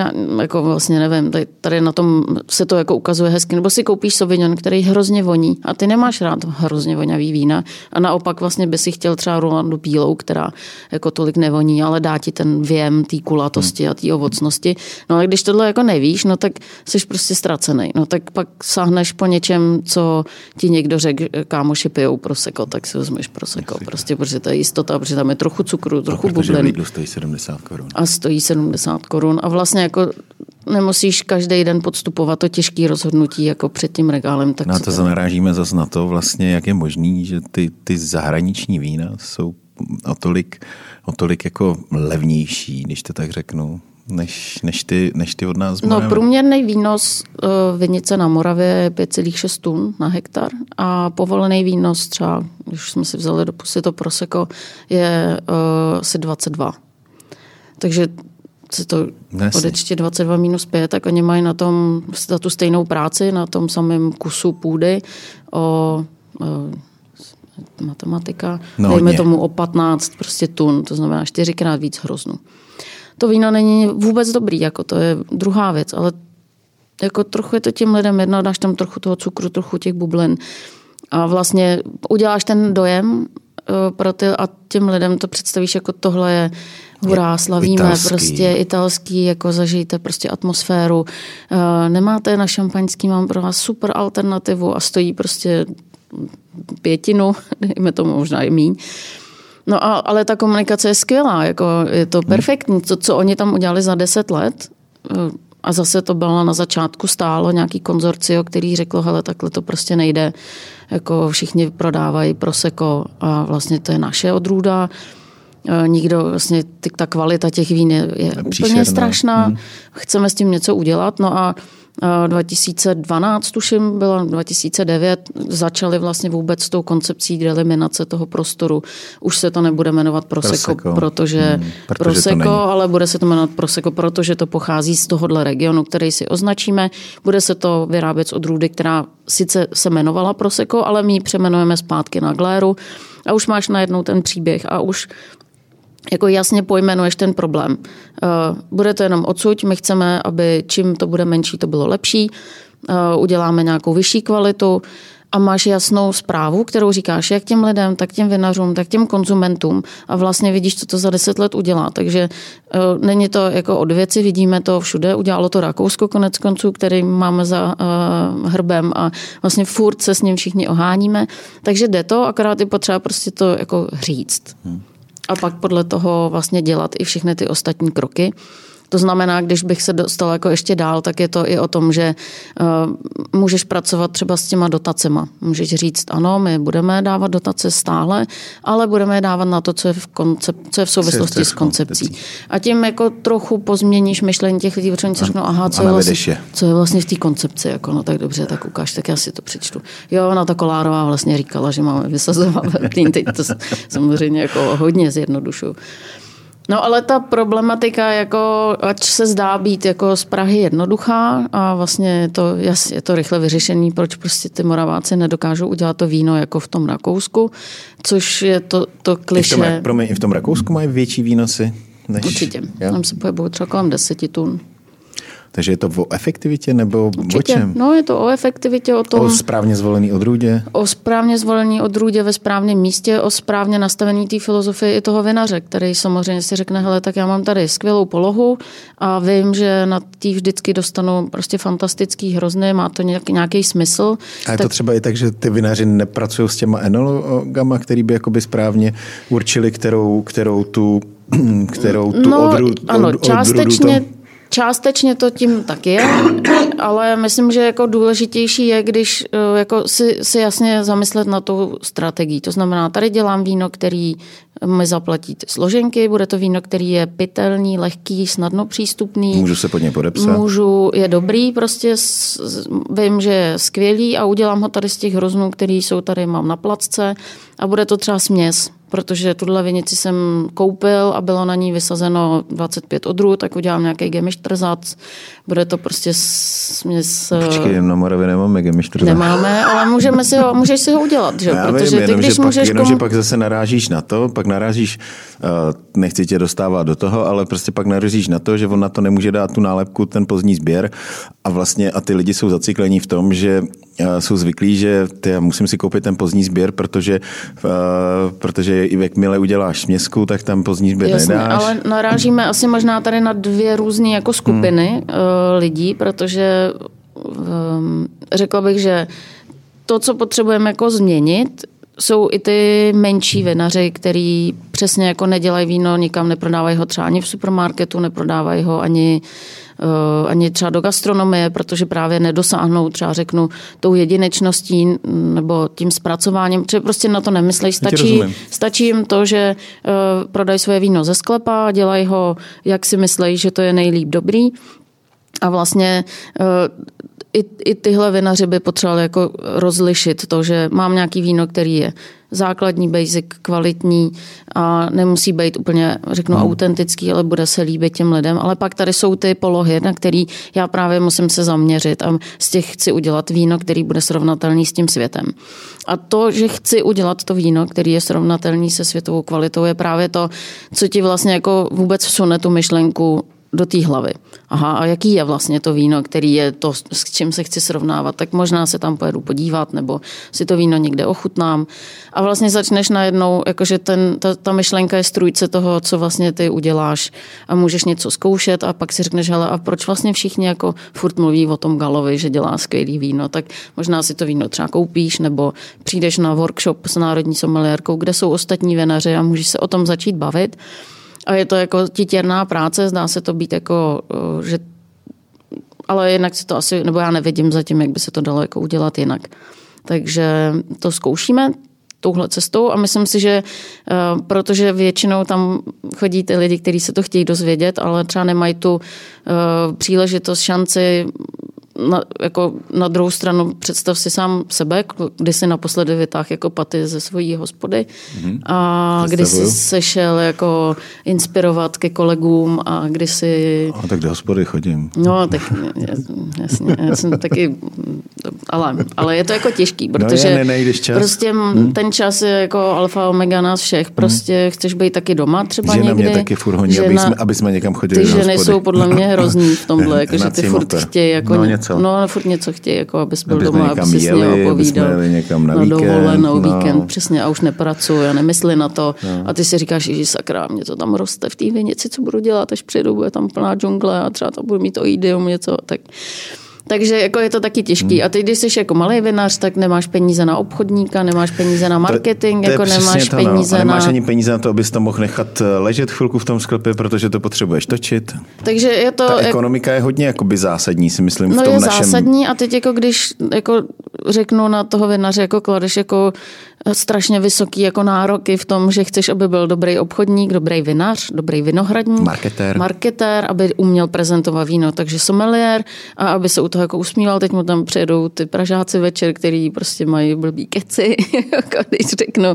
jako vlastně nevím, tady, tady na tom se to jako ukazuje hezky, nebo si koupíš Sauvignon, který hrozně voní a ty nemáš rád hrozně voňavý vína a naopak vlastně by si chtěl třeba Rolandu Bílou, která jako tolik nevoní, ale dá ti ten věm té kulatosti a té ovocnosti. No a když tohle jako nevíš, no tak jsi prostě ztracený. No tak pak sáhneš po něčem, co ti někdo řekl, kámoši pijou prosecco, tak si vezmeš prosecco. Prostě, protože to je jistota, protože tam je trochu cukru, trochu bublin. A stojí sedmdesát korun a vlastně jako nemusíš každý den podstupovat to těžké rozhodnutí jako před tím regálem. Tak no to narážíme zase na to vlastně, jak je možný, že ty, ty zahraniční vína jsou o tolik, o tolik jako levnější, když to tak řeknu, než, než, ty, než ty od nás máme. No průměrný výnos vinice na Moravě je pět celá šest tun na hektar a povolený výnos třeba, když jsme si vzali do pusy to prosecco, je asi dvacet dva. Takže se to odečtě dvacet dva minus pět, tak oni mají na tom na tu stejnou práci, na tom samém kusu půdy o, o matematika, no, dejme hodně. Tomu o patnáct prostě tun, to znamená čtyřikrát víc hroznů. To víno není vůbec dobrý, jako to je druhá věc, ale jako trochu je to těm lidem jedno, dáš tam trochu toho cukru, trochu těch bublin a vlastně uděláš ten dojem pro ty a těm lidem to představíš jako tohle je hurá, slavíme, italský. Prostě italský, jako zažijte prostě atmosféru. Nemáte na šampaňský, mám pro vás super alternativu a stojí prostě pětinu, dejme tomu možná i míň. No a, ale ta komunikace je skvělá, jako je to perfektní, to, co oni tam udělali za deset let a zase to bylo na začátku stálo nějaký konzorcio, který řeklo, hele, takhle to prostě nejde, jako všichni prodávají prosecco a vlastně to je naše odrůda. Nikdo, vlastně ta kvalita těch vín je, je úplně strašná. Hmm. Chceme s tím něco udělat. No a dva tisíce dvanáct, tuším, bylo dva tisíce devět, začali vlastně vůbec s tou koncepcí deliminace toho prostoru. Už se to nebude jmenovat prosecco, prosecco. protože, hmm, protože prosecco, ale bude se to jmenovat prosecco, protože to pochází z tohohle regionu, který si označíme. Bude se to vyrábět z odrůdy, která sice se jmenovala prosecco, ale my ji přemenujeme zpátky na Kláru. A už máš najednou ten příběh a už jako jasně pojmenuješ ten problém. Bude to jenom odsud, my chceme, aby čím to bude menší, to bylo lepší. uděláme nějakou vyšší kvalitu a máš jasnou zprávu, kterou říkáš jak těm lidem, tak těm vinařům, tak těm konzumentům a vlastně vidíš, co to za deset let udělá. Takže uh, není to jako od věci, vidíme to všude, udělalo to Rakousko konec konců, který máme za uh, hrbem a vlastně furt se s ním všichni oháníme. Takže jde to, akorát je potřeba prostě to jako říct. Hmm. A pak podle toho vlastně dělat i všechny ty ostatní kroky. To znamená, když bych se dostala jako ještě dál, tak je to i o tom, že uh, můžeš pracovat třeba s těma dotacema. Můžeš říct, ano, my budeme dávat dotace stále, ale budeme je dávat na to, co je v, koncep- co je v souvislosti je v s koncepcí. A tím jako trochu pozměníš myšlení těch lidí, protože oni si řeknou, aha, co je, vlastně, co je vlastně v té koncepci. Jako, no tak dobře, tak ukáž, tak já si to přečtu. Jo, ona ta Kolárová vlastně říkala, že máme vysazovat vepřín, teď to samozřejmě jako hodně zjednodušuju. No ale ta problematika, jako, ač se zdá být jako z Prahy jednoduchá a vlastně je to, jasně, je to rychle vyřešený, proč prostě ty Moraváci nedokážou udělat to víno jako v tom Rakousku, což je to, to kliše. I v tom, pro mě, i v tom Rakousku mají větší výnosy? Než, určitě, jo? Tam se pohybují třeba kolem deseti tun. Takže je to o efektivitě nebo určitě. O čem? No, je to o efektivitě, o tom... O správně zvolený odrůdě? O správně zvolený odrůdě ve správném místě, o správně nastavený té filozofii i toho vinaře, který samozřejmě si řekne, hele, tak já mám tady skvělou polohu a vím, že na té vždycky dostanu prostě fantastický hrozny, má to nějaký smysl. A je tak... to třeba i tak, že ty vinaři nepracují s těma enologama, který by jakoby správně určili, kterou, kterou tu, kterou tu no, odrůdu... Ano, od, částečně... Tam... Částečně to tím tak je, ale myslím, že jako důležitější je, když jako si, si jasně zamyslet na tu strategii. To znamená, tady dělám víno, který mi zaplatí složenky, bude to víno, který je pitelný, lehký, snadno přístupný. Můžu se pod něj podepsat. Můžu, je dobrý, prostě vím, že je skvělý a udělám ho tady z těch hroznů, který jsou tady, mám na placce a bude to třeba směs. Protože tuhle vinici jsem koupil a bylo na ní vysazeno dvacet pět odrůd, tak udělám nějaký gemištrzac. Bude to prostě směs... Počkej, na Moravě nemáme gemištrzac. Nemáme, ale můžeme si ho, můžeš si ho udělat. Že? Já protože vím, ty, jenom, když že můžeš... Pak, jenom, že pak zase narážíš na to, pak narážíš, nechci tě dostávat do toho, ale prostě pak narazíš na to, že on na to nemůže dát tu nálepku, ten pozdní sběr a vlastně a ty lidi jsou zaciklení v tom, že jsou zvyklí, že ty, musím si koupit ten pozdní sběr, protože, protože i jakmile uděláš směsku, tak tam pozdní sběr jasně, nedáš. Ale narážíme asi možná tady na dvě různé jako skupiny hmm. lidí, protože řekla bych, že to, co potřebujeme jako změnit, jsou i ty menší vinaři, který přesně jako nedělají víno, nikam neprodávají ho třeba ani v supermarketu, neprodávají ho ani, uh, ani třeba do gastronomie, protože právě nedosáhnou třeba řeknu tou jedinečností nebo tím zpracováním, protože prostě na to nemyslej. Stačí, stačí jim to, že uh, prodají svoje víno ze sklepa, dělají ho, jak si myslejí, že to je nejlíp dobrý a vlastně... Uh, I, I tyhle vinaři by potřebovali jako rozlišit to, že mám nějaký víno, který je základní, basic, kvalitní a nemusí být úplně, řeknu, no. autentický, ale bude se líbit těm lidem. Ale pak tady jsou ty polohy, na který já právě musím se zaměřit a z těch chci udělat víno, který bude srovnatelný s tím světem. A to, že chci udělat to víno, který je srovnatelný se světovou kvalitou, je právě to, co ti vlastně jako vůbec vsune tu myšlenku do té hlavy. Aha, a jaký je vlastně to víno, který je to, s čím se chci srovnávat, tak možná se tam pojedu podívat, nebo si to víno někde ochutnám. A vlastně začneš najednou, jakože ten, ta, ta myšlenka je strůjce toho, co vlastně ty uděláš a můžeš něco zkoušet a pak si řekneš, hele, a proč vlastně všichni jako furt mluví o tom Galovi, že dělá skvělý víno, tak možná si to víno třeba koupíš, nebo přijdeš na workshop s národní someliérkou, kde jsou ostatní vinaři a můžeš se o tom začít bavit. A je to jako titěrná práce, zdá se to být jako, že, ale jinak se to asi, nebo já nevidím zatím, jak by se to dalo jako udělat jinak. Takže to zkoušíme touhle cestou a myslím si, že protože většinou tam chodí ty lidi, kteří se to chtějí dozvědět, ale třeba nemají tu příležitost, šanci. Na, jako na druhou stranu představ si sám sebe, kdy jsi naposledy vytáhl jako paty ze svojí hospody mm-hmm. a kdy jsi se šel jako inspirovat ke kolegům a kdy jsi... A tak do hospody chodím. No, tak jasně. Já jsem taky ale, ale je to jako těžký, protože no je, nenajdeš čas. Prostě hmm. ten čas je jako alfa omega nás všech, prostě hmm. chceš být taky doma třeba žena někdy. Žena mě taky furt honí, žena, aby, jsme, aby jsme někam chodili do hospody. Ty ženy jsou podle mě hrozný v tomhle, jako, že ty furt chtějí, jako, no, něco. no furt něco chtějí, jako, abys byl aby doma, aby si s ním opovídal. Na, na dovolenou, no. víkend, přesně, a už nepracuji, já nemyslím na to. No. A ty si říkáš, ježi sakra, mě to tam roste v té vinici, co budu dělat, až přijedu, bude tam plná džungle a třeba tam budu mít o ideum něco, tak... Takže jako je to taky těžký. A teď, když jsi jako malý vinař, tak nemáš peníze na obchodníka, nemáš peníze na marketing, to, to jako nemáš to, peníze no. a nemáš na... ani peníze na to, abys tam mohl nechat ležet chvilku v tom sklepě, protože to potřebuješ točit. Takže je to... Ta jak... ekonomika je hodně jakoby zásadní, si myslím, no v tom našem... No je zásadní a teď jako když jako řeknu na toho vinaře, jako kladeš jako strašně vysoký jako nároky v tom, že chceš, aby byl dobrý obchodník, dobrý vinař, dobrý vinohradník, marketér, marketér aby uměl prezentovat víno, takže sommelier a aby se u toho jako usmíval. Teď mu tam přijedou ty Pražáci večer, který prostě mají blbý keci, když řeknu.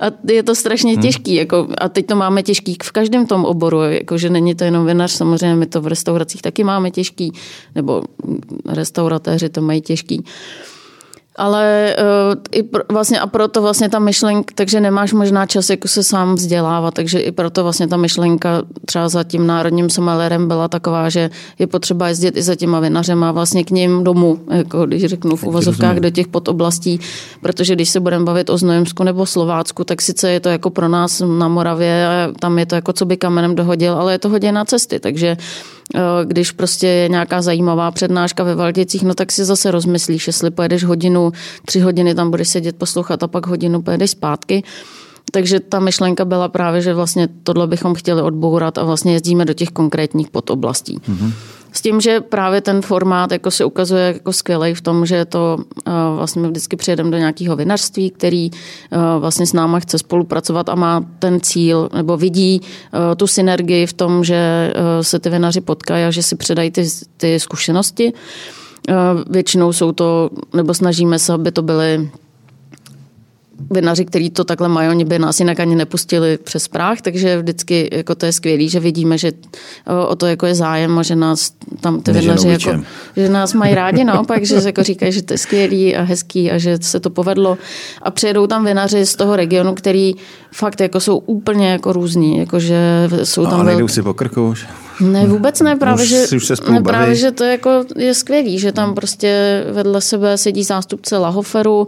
A je to strašně hmm. těžký. Jako, a teď to máme těžký v každém tom oboru, jako, že není to jenom vinař, samozřejmě my to v restauracích taky máme těžký, nebo restauratéři to mají těžký. Ale uh, i pro, vlastně a proto vlastně ta myšlenka, takže nemáš možná čas jako se sám vzdělávat, takže i proto vlastně ta myšlenka třeba za tím národním sommelierem byla taková, že je potřeba jezdit i za těma vinařema vlastně k ním domů, jako když řeknu v uvozovkách do těch podoblastí, protože když se budeme bavit o Znojemsku nebo Slovácku, tak sice je to jako pro nás na Moravě, tam je to jako co by kamenem dohodil, ale je to hodina cesty, takže když prostě je nějaká zajímavá přednáška ve Valticích, no tak si zase rozmyslíš, jestli pojedeš hodinu, tři hodiny tam budeš sedět, poslouchat a pak hodinu pojedeš zpátky. Takže ta myšlenka byla právě, že vlastně tohle bychom chtěli odbourat a vlastně jezdíme do těch konkrétních podoblastí. Mm-hmm. S tím, že právě ten formát jako se ukazuje jako skvělej v tom, že to vlastně vždycky přijedeme do nějakého vinařství, který vlastně s náma chce spolupracovat a má ten cíl nebo vidí tu synergii v tom, že se ty vinaři potkají a že si předají ty, ty zkušenosti. Většinou jsou to, nebo snažíme se, aby to byly vinaři, kteří to takhle mají, oni by nás jinak ani nepustili přes práh, takže vždycky jako to je skvělý, že vidíme, že o to jako je zájem a že nás tam ty vinaři jako, že nás mají rádi naopak, že jako říkají, že to je skvělý a hezký a že se to povedlo a přijedou tam vinaři z toho regionu, který fakt jako jsou úplně jako různí, jakože jsou tam... No a nejdou velk... si po krku už. Ne, vůbec ne, právě, že, ne, právě že to jako je skvělý, že tam prostě vedle sebe sedí zástupce Lahoferu,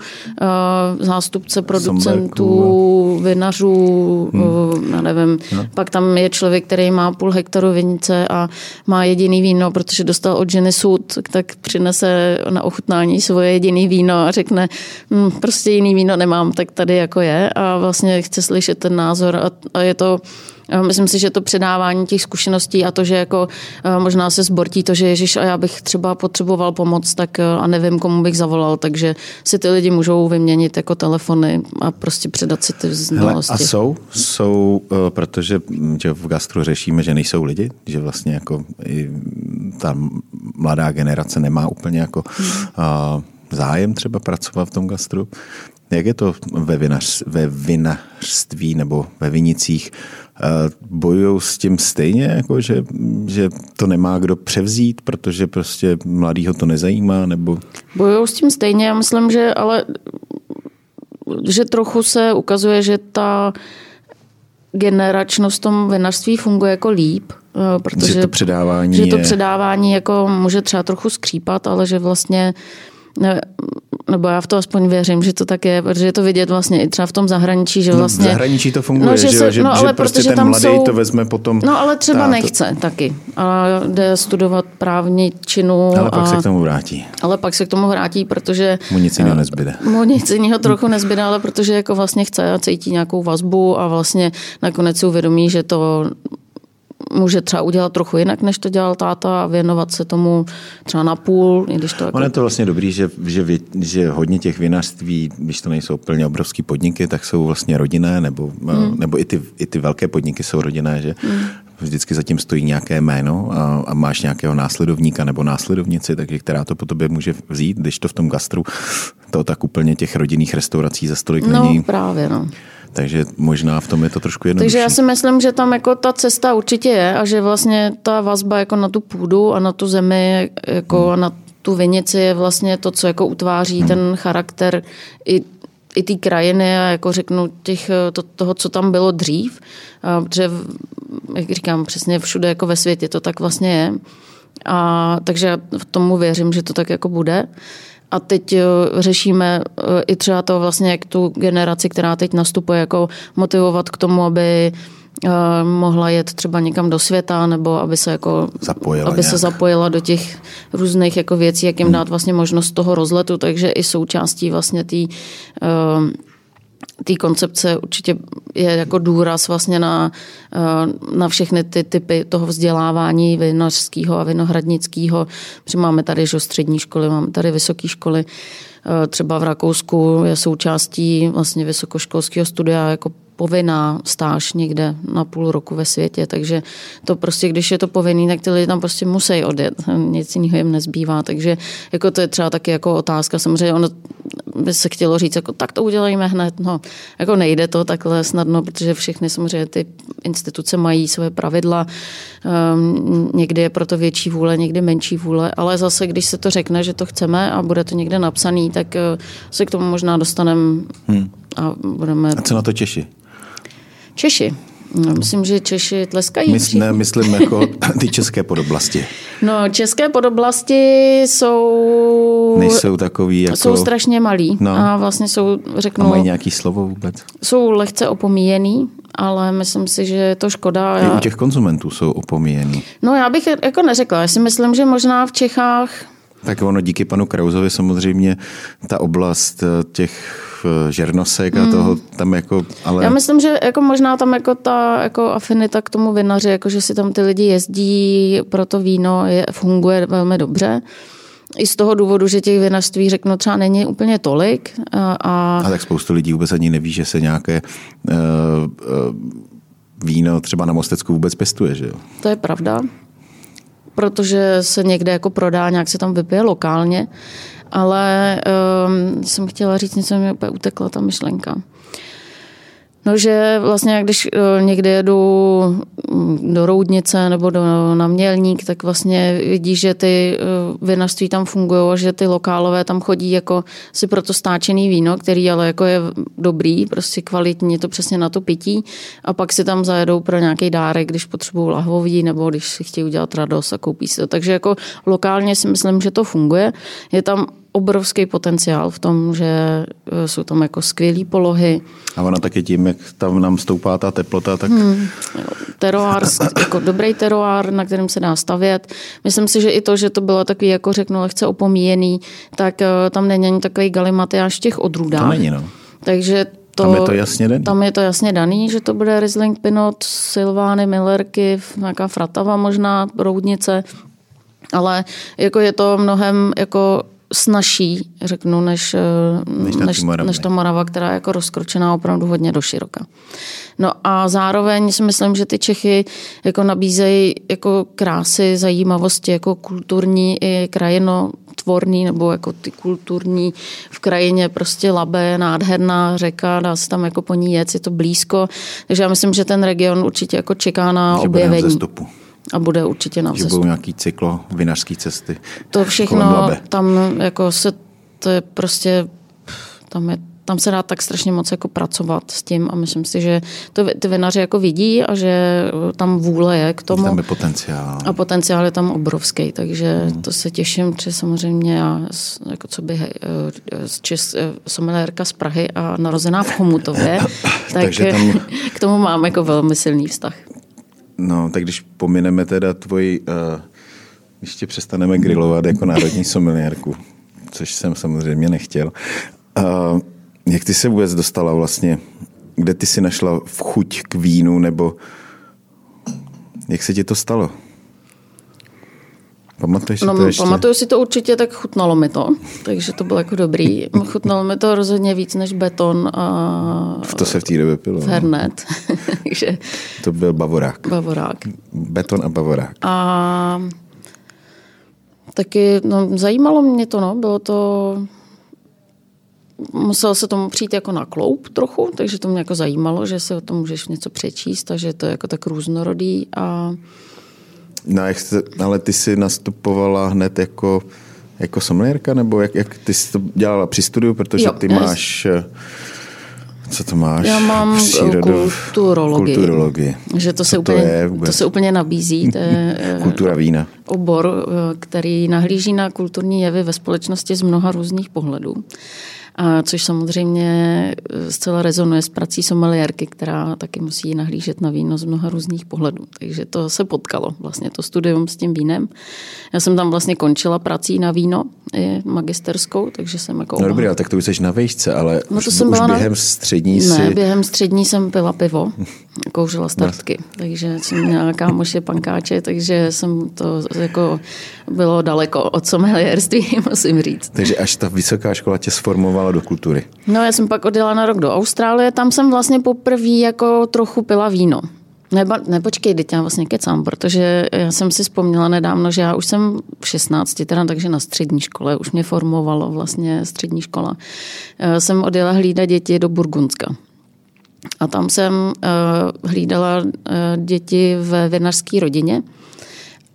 zástupce producentů, vinařů, hmm. já nevím, no. Pak tam je člověk, který má půl hektaru vinice a má jediný víno, protože dostal od ženy sud, tak přinese na ochutnání svoje jediný víno a řekne, hm, prostě jiný víno nemám, tak tady jako je a vlastně chce slyšet ten názor a, a je to... Myslím si, že to předávání těch zkušeností a to, že jako možná se zbortí to, že ježiš a já bych třeba potřeboval pomoc, tak a nevím, komu bych zavolal, takže si ty lidi můžou vyměnit jako telefony a prostě předat si ty znalosti. Hele, a jsou, jsou, protože že v gastru řešíme, že nejsou lidi, že vlastně jako i ta mladá generace nemá úplně jako hmm. zájem třeba pracovat v tom gastru. Jak je to ve, vinař, ve vinařství nebo ve vinicích? Bojují s tím stejně, jako že, že to nemá kdo převzít, protože prostě mladýho to nezajímá? Nebo... Bojují s tím stejně, já myslím, že, ale, že trochu se ukazuje, že ta generačnost v tom vinařství funguje jako líp. Protože že to předávání, že to předávání je... jako může třeba trochu skřípat, ale že vlastně... Ne, nebo já v to aspoň věřím, že to tak je, protože je to vidět vlastně i třeba v tom zahraničí, že vlastně... No, v zahraničí to funguje, no, že, se, že, no, že prostě ten tam mladý jsou, to vezme potom... No ale třeba tá, nechce to... taky. A jde studovat právní činu. Ale a, pak se k tomu vrátí. Ale pak se k tomu vrátí, protože... Mu nic jiného nezbyde. Mu nic jiného trochu nezbyde, ale protože jako vlastně chce a cítí nějakou vazbu a vlastně nakonec si uvědomí, že to... může třeba udělat trochu jinak, než to dělal táta a věnovat se tomu třeba na půl. Když to jako... On je to vlastně dobrý, že, že, že hodně těch vinařství, když to nejsou úplně obrovský podniky, tak jsou vlastně rodinné, nebo, hmm. nebo i, ty, i ty velké podniky jsou rodinné, že hmm. vždycky zatím stojí nějaké jméno a, a máš nějakého následovníka nebo následovnici, takže která to po tobě může vzít, když to v tom gastru, to tak úplně těch rodinných restaurací za stolik no, není. No právě, no. Takže možná v tom je to trošku jednodušší. Takže já si myslím, že tam jako ta cesta určitě je a že vlastně ta vazba jako na tu půdu a na tu zemi jako hmm. a na tu vinici je vlastně to, co jako utváří ten charakter i i té krajiny a jako řeknu těch, to, toho, co tam bylo dřív, a, protože, jak říkám, přesně všude jako ve světě to tak vlastně je. A, takže já v tomu věřím, že to tak jako bude. A teď řešíme i třeba to vlastně, jak tu generaci, která teď nastupuje, jako motivovat k tomu, aby mohla jet třeba někam do světa, nebo aby se jako zapojila, aby se zapojila do těch různých jako věcí, jak jim hmm. dát vlastně možnost toho rozletu, takže i součástí vlastně té té koncepce určitě je jako důraz vlastně na, na všechny ty typy toho vzdělávání vinařského a vinohradnického. Protože máme tady že střední školy, máme tady vysoké školy. Třeba v Rakousku je součástí vlastně vysokoškolského studia jako povinná stáž někde na půl roku ve světě, takže to prostě, když je to povinný, tak ty lidi tam prostě musí odjet, nic jiného jim nezbývá, takže jako to je třeba taky jako otázka, samozřejmě ono by se chtělo říct, jako tak to udělejme hned, no, jako nejde to takhle snadno, protože všechny samozřejmě ty instituce mají své pravidla, um, někdy je proto větší vůle, někdy menší vůle, ale zase, když se to řekne, že to chceme a bude to někde napsaný, tak se k tomu možná dostaneme hmm. a budeme... A co na to Češi? Češi. Myslím, že Češi tleskají. Mysl, ne, myslím jako ty české podoblasti. No, české podoblasti jsou... Nejsou takový jako... Jsou strašně malí. No. A vlastně jsou, řeknu... A mají nějaký slovo vůbec? Jsou lehce opomíjený, ale myslím si, že je to škoda. I u těch konzumentů jsou opomíjený. No, já bych jako neřekla. Já si myslím, že možná v Čechách... Tak ono díky panu Krausovi samozřejmě ta oblast těch žernosek a toho tam jako... Ale... Já myslím, že jako možná tam jako ta jako afinita k tomu vinaři, jako že si tam ty lidi jezdí, proto víno je, funguje velmi dobře. I z toho důvodu, že těch vinařství, řeknu, třeba není úplně tolik. A, a tak spoustu lidí vůbec ani neví, že se nějaké... Uh, uh, víno třeba na Mostecku vůbec pěstuje, že jo? To je pravda. Protože se někde jako prodá, nějak se tam vypije lokálně, ale um, jsem chtěla říct, něco mi úplně utekla ta myšlenka. No, že vlastně, když uh, někde jedu do Roudnice nebo do, na Mělník, tak vlastně vidíš, že ty uh, vinařství tam fungují a že ty lokálové tam chodí jako si proto stáčený víno, který ale jako je dobrý, prostě kvalitní, to přesně na to pití a pak si tam zajedou pro nějaký dárek, když potřebují lahvoví nebo když si chtějí udělat radost a koupí si to. Takže jako lokálně si myslím, že to funguje. Je tam obrovský potenciál v tom, že jsou tam jako skvělý polohy. A ona taky tím, jak tam nám stoupá ta teplota, tak... Hmm, teroár, jako dobrý teroár, na kterém se dá stavět. Myslím si, že i to, že to bylo takový, jako řeknu, lehce opomíjený, tak tam není ani takový galimatyáš v těch odrůdách. To není, no. Takže to, tam je to jasně daný. Tam je to jasně daný, že to bude Riesling Pinot, Silvány, Millerky, nějaká Fratava možná, Roudnice, ale jako je to mnohem jako snažší, řeknu, než, než, než, než ta Morava, která je jako rozkročená opravdu hodně doširoka. No a zároveň si myslím, že ty Čechy jako nabízejí jako krásy, zajímavosti, jako kulturní i krajinotvorný, nebo jako ty kulturní v krajině prostě Labe, nádherná řeka, dá se tam jako po ní jet, je to blízko. Takže já myslím, že ten region určitě jako čeká na že objevení. A bude určitě na vzestup. Že budou nějaký cyklo, vinařský cesty. To všechno, tam jako se, to je prostě, tam, je, tam se dá tak strašně moc jako pracovat s tím a myslím si, že to ty vinaři jako vidí a že tam vůle je k tomu. Tam je potenciál. A potenciál je tam obrovský, takže hmm. to se těším, že samozřejmě já, jako co by sommelierka z Prahy a narozená v Chomutově, tak tam... k tomu mám jako velmi silný vztah. No, tak když pomineme teda tvoji, uh, když tě přestaneme grilovat jako národní sommelierku, což jsem samozřejmě nechtěl, uh, jak ty se vůbec dostala vlastně, kde ty si našla v chuť k vínu, nebo jak se ti to stalo? Pamatuješ no, si to ještě? Pamatuju si to určitě, tak chutnalo mi to, takže to bylo jako dobrý. Chutnalo mi to rozhodně víc než beton a... To se v té době pilo. Fernet. Takže... To byl bavorák. Bavorák. Beton a bavorák. A taky, no, zajímalo mě to, no, bylo to... Muselo se tomu přijít jako na kloup trochu, takže to mě jako zajímalo, že se o tom můžeš něco přečíst a že to je jako tak různorodý a... No, ale ty jsi nastupovala hned jako Jako sommelierka? Nebo jak, jak ty jsi to dělala při studiu? Protože jo, ty máš... Co to máš? Já mám přírodu, kulturologii. kulturologii. Že to se, úplně, to, to se úplně nabízí. To je kultura vína. Obor, který nahlíží na kulturní jevy ve společnosti z mnoha různých pohledů. A což samozřejmě zcela rezonuje s prací sommelierky, která taky musí nahlížet na víno z mnoha různých pohledů. Takže to se potkalo, vlastně to studium s tím vínem. Já jsem tam vlastně končila prací na víno, magisterskou, takže jsem jako... No dobrý, ale tak to už jsi na vejšce, ale no to už, jsem už byla během na... střední si... Ne, během střední jsem pila pivo, kouřila startky, takže jsem měla kámoše pankáče, takže jsem to jako bylo daleko od sommelierství, musím říct. Takže až ta vysoká škola tě sformovala do kultury. No já jsem pak odjela na rok do Austrálie, tam jsem vlastně poprvé jako trochu pila víno. Neba, ne, počkej, teď já vlastně kecám, protože já jsem si vzpomněla nedávno, že já už jsem v šestnácti, teda takže na střední škole, už mě formovalo vlastně střední škola. Jsem odjela hlídat děti do Burgundska. A tam jsem uh, hlídala uh, děti ve vinařské rodině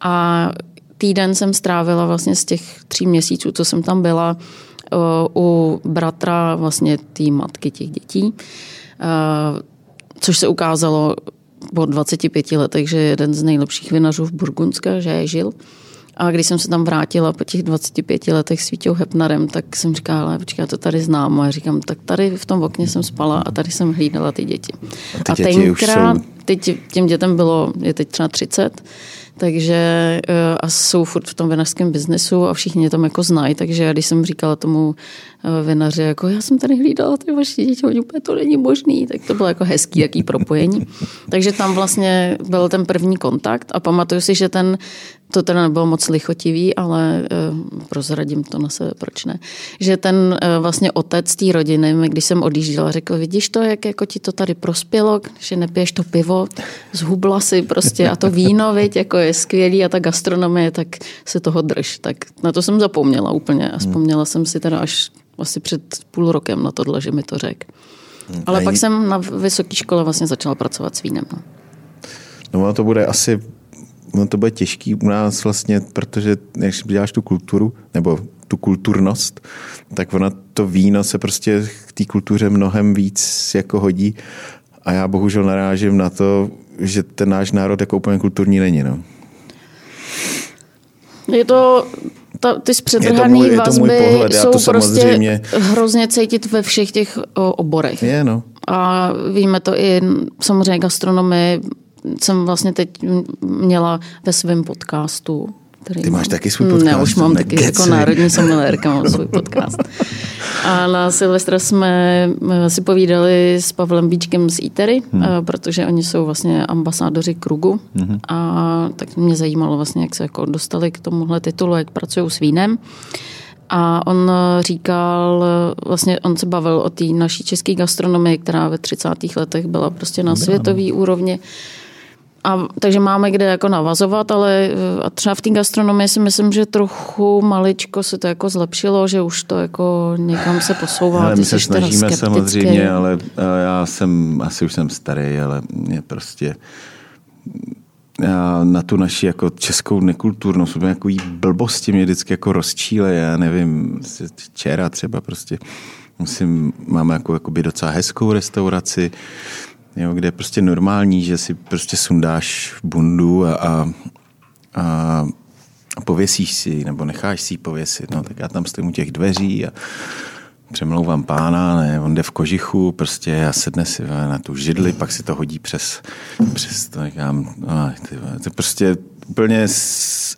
a týden jsem strávila vlastně z těch tří měsíců, co jsem tam byla, u bratra vlastně té matky těch dětí, což se ukázalo po dvaceti pěti letech, že je jeden z nejlepších vinařů v Burgundska, že je žil. A když jsem se tam vrátila po těch dvaceti pěti letech s Víťou Hepnarem, tak jsem říkala, počkej, to tady znám. A říkám, tak tady v tom okně jsem spala a tady jsem hlídala ty děti. A ty a děti tenkrát, už jsou... teď těm dětem bylo, je teď třeba třicet, takže a jsou furt v tom vinařském biznesu a všichni tam jako znají, takže když jsem říkala tomu vinaři, jako já jsem tady hlídala ty vaši děti, oni úplně to není možný, tak to bylo jako hezký, jaký propojení. Takže tam vlastně byl ten první kontakt a pamatuju si, že ten, to teda nebylo moc lichotivý, ale prozradím to na sebe, proč ne, že ten vlastně otec té rodiny, když jsem odjížděla, řekl, vidíš to, jak jako ti to tady prospělo, že nepiješ to pivo, zhubla si prostě a to víno, viď, jako je skvělý a ta gastronomie, tak se toho drž. Tak na to jsem zapomněla úplně a vzpomněla jsem si teda až asi před půl rokem na tohle, že mi to řek. Ale a pak jí... jsem na vysoké škole vlastně začala pracovat s vínem. No, no ono to bude asi, ono to bude těžký u nás vlastně, protože když děláš tu kulturu, nebo tu kulturnost, tak ono to víno se prostě k té kultuře mnohem víc jako hodí. A já bohužel narážím na to, že ten náš národ jako úplně kulturní není. No. Je to, ta, ty zpřetrhaný vazby pohled, jsou to samozřejmě... prostě hrozně cítit ve všech těch oborech. Je, no. A víme to i samozřejmě gastronomii, jsem vlastně teď měla ve svém podcastu. Který ty máš mám. taky svůj podcast? Ne, už mám taky jako národní sommelierka, mám svůj podcast. A na Silvestra jsme si povídali s Pavlem Bíčkem z Itery, hmm. protože oni jsou vlastně ambasádoři Krugu. Hmm. A tak mě zajímalo vlastně, jak se jako dostali k tomuhle titulu, jak pracují s vínem. A on říkal, vlastně on se bavil o té naší české gastronomii, která ve třicátých letech byla prostě na světové úrovni. A, takže máme kde jako navazovat, ale a třeba v té gastronomii si myslím, že trochu maličko se to jako zlepšilo, že už to jako někam se posouvá. Ale my se snažíme samozřejmě, ale já jsem, asi už jsem starý, ale mě prostě já na tu naši jako českou nekulturnost, nějakou blbosti mě vždycky jako rozčíle, já nevím, včera třeba prostě musím, máme jako, jakoby docela hezkou restauraci, jo, kde je prostě normální, že si prostě sundáš bundu a, a, a, a pověsíš si, nebo necháš si ji pověsit. No, tak já tam stojím u těch dveří a přemlouvám pána, ne, on jde v kožichu, prostě já sedne si na tu židli, pak si to hodí přes, přes to, říkám, no, to prostě úplně,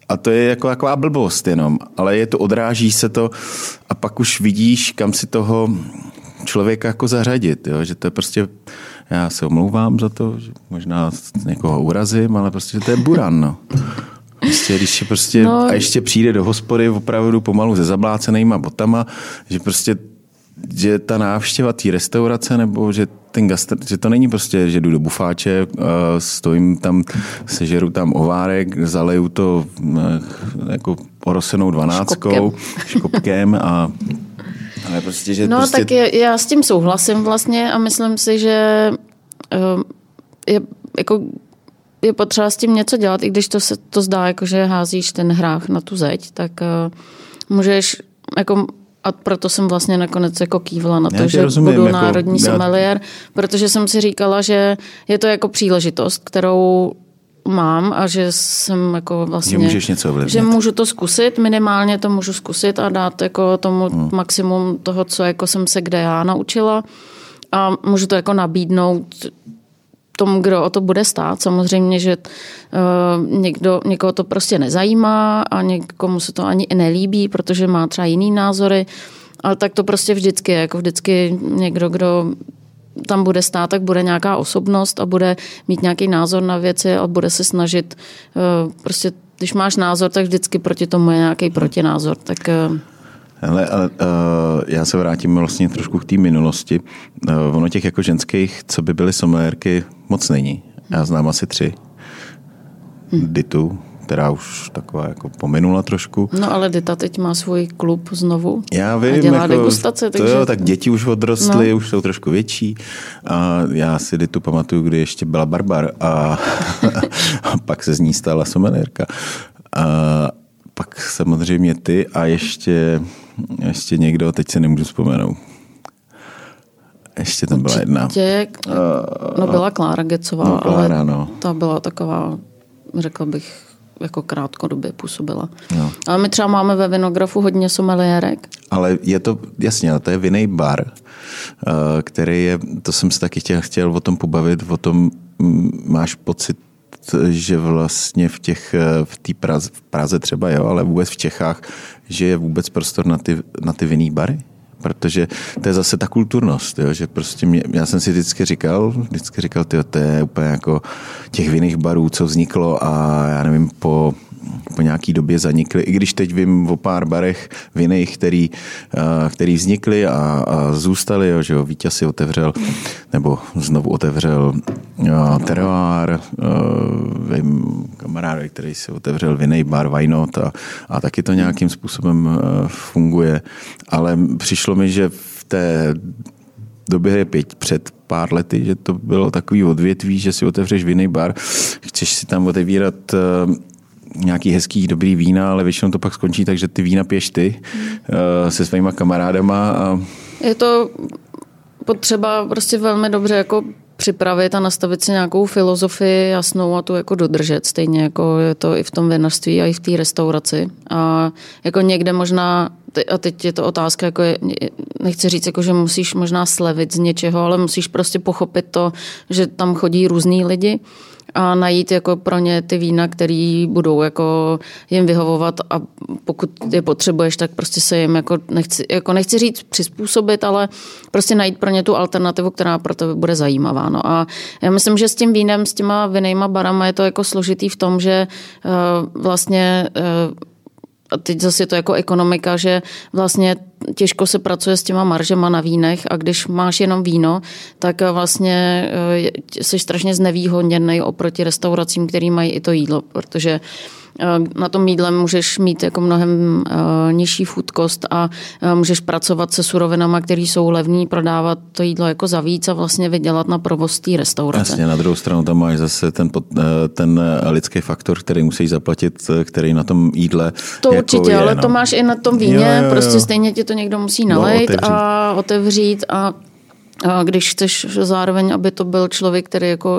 a to je jako taková blbost jenom, ale je to, odráží se to a pak už vidíš, kam si toho člověka jako zařadit, jo, že to je prostě. Já se omlouvám za to, že možná někoho urazím, ale prostě to je buran, no. Prostě, když je prostě, no. A ještě přijde do hospody opravdu pomalu se zablácenýma botama, že prostě, že ta návštěva té restaurace, nebo že ten gastr, že to není prostě, že jdu do bufáče, stojím tam, sežeru tam ovárek, zaleju to jako orosenou dvanáctkou, škopkem a... Ale prostě, že no prostě... tak je, já s tím souhlasím vlastně a myslím si, že je, jako, je potřeba s tím něco dělat, i když to se to zdá, jako, že házíš ten hrách na tu zeď, tak můžeš, jako, a proto jsem vlastně nakonec jako kývla na to, že rozumím, budu jako, národní sommelier, protože jsem si říkala, že je to jako příležitost, kterou mám a že jsem jako vlastně... Že můžeš něco ovlivnit. Že můžu to zkusit, minimálně to můžu zkusit a dát jako tomu hmm. maximum toho, co jako jsem se kde já naučila a můžu to jako nabídnout tomu, kdo o to bude stát. Samozřejmě, že uh, někdo, někoho to prostě nezajímá a někomu se to ani nelíbí, protože má třeba jiný názory, ale tak to prostě vždycky jako vždycky někdo, kdo tam bude stát, tak bude nějaká osobnost a bude mít nějaký názor na věci a bude se snažit, uh, prostě když máš názor, tak vždycky proti tomu je nějaký protinázor, tak... Uh, Hele, ale uh, já se vrátím vlastně trošku k té minulosti. Uh, ono těch jako ženských, co by byly sommelierky, moc není. Já znám asi tři. Hmm. Ditu, která už taková jako pominula trošku. No ale Dita teď má svůj klub znovu. Já vím. A dělá jako degustace. To takže... jo, tak děti už odrostly, no. Už jsou trošku větší. A já si Ditu pamatuju, kdy ještě byla Barbar a, a pak se z ní stala sommelierka. A pak samozřejmě ty a ještě... Ještě někdo, teď se nemůžu vzpomenout. Ještě tam byla jedna. No byla Klára Gecová, no, Klára, ale no. Ta byla taková, řekla bych, jako krátkodobě působila. No. Ale my třeba máme ve Vinografu hodně sommelierek. Ale je to, jasně, to je vinný bar, který je, to jsem se taky chtěl, chtěl o tom pobavit, o tom máš pocit, že vlastně v těch, v té Praze, v Praze třeba, jo, ale vůbec v Čechách, že je vůbec prostor na ty, na ty vinný bary, protože to je zase ta kulturnost, jo, že prostě mě, já jsem si vždycky říkal, vždycky říkal, tyjo, to je úplně jako těch vinných barů, co vzniklo a já nevím, po, po nějaký době zanikly, i když teď vím o pár barech vinných, který, který vznikly a, a zůstaly, jo, že jo, Víťa si otevřel, nebo znovu otevřel jo, Teroár, vím kamaráde, který si otevřel vinný bar Weinot a, a taky to nějakým způsobem funguje, ale přišlo mi, že v té době pět, před pár lety, že to bylo takový odvětví, že si otevřeš vinný bar, chceš si tam otevírat nějaký hezký, dobrý vína, ale většinou to pak skončí, takže ty vína piješ ty se svýma kamarádama. A... Je to potřeba prostě velmi dobře jako připravit a nastavit si nějakou filozofii jasnou a tu jako dodržet. Stejně jako je to i v tom vinařství a i v té restauraci. A jako někde možná, a teď je to otázka, jako je, nechci říct, jako, že musíš možná slevit z něčeho, ale musíš prostě pochopit to, že tam chodí různý lidi a najít jako pro ně ty vína, který budou jako jim vyhovovat a pokud je potřebuješ, tak prostě se jim jako nechci, jako nechci říct přizpůsobit, ale prostě najít pro ně tu alternativu, která pro tebe bude zajímavá. No a já myslím, že s tím vínem, s těma vinejma barama je to jako složitý v tom, že uh, vlastně uh, a teď zase je to jako ekonomika, že vlastně těžko se pracuje s těma maržema na vínech a když máš jenom víno, tak vlastně jsi strašně znevýhodněný oproti restauracím, který mají i to jídlo, protože na tom jídle můžeš mít jako mnohem nižší food cost a můžeš pracovat se surovinama, které jsou levný, prodávat to jídlo jako za víc a vlastně vydělat na provoz té restaurace. Jasně, na druhou stranu tam máš zase ten, ten lidský faktor, který musíš zaplatit, který na tom jídle to jako určitě, je, ale no. To máš i na tom víně, jo, jo, prostě jo. Stejně ti to někdo musí nalejt no, otevřít. a otevřít a A když chceš zároveň, aby to byl člověk, který jako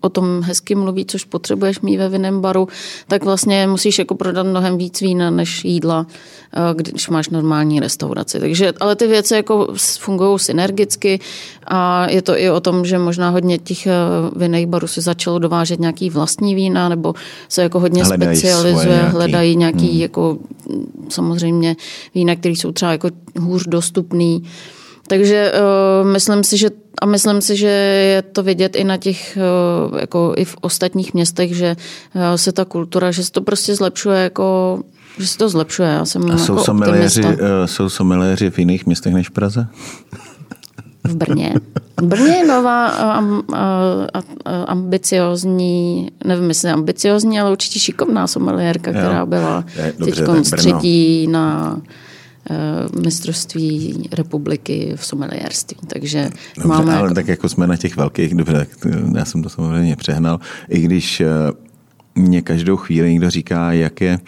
o tom hezky mluví, což potřebuješ mít ve vinném baru, tak vlastně musíš jako prodat mnohem víc vína než jídla, když máš normální restauraci. Takže, ale ty věci jako fungují synergicky a je to i o tom, že možná hodně těch vinných barů se začalo dovážet nějaký vlastní vína, nebo se jako hodně hledají specializuje, nějaký. hledají nějaký hmm. jako samozřejmě vína, které jsou třeba jako hůř dostupný. Takže uh, myslím si, že a myslím si, že je to vidět i na těch uh, jako i v ostatních městech, že uh, se ta kultura, že se to prostě zlepšuje jako že se to zlepšuje. Já jsem a jako jsou sommeliéři, uh, jsou sommeliéři v jiných městech než Praze? V Brně. V Brně je nová um, uh, ambiciozní, nevím, jestli ambiciozní, ale určitě šikovná sommelierka, která byla teďkon třetí na mistrovství republiky v sommelierství, takže dobře, máme... Ale jako... tak jako jsme na těch velkých, dobře, já jsem to samozřejmě přehnal, i když mě každou chvíli někdo říká, jak je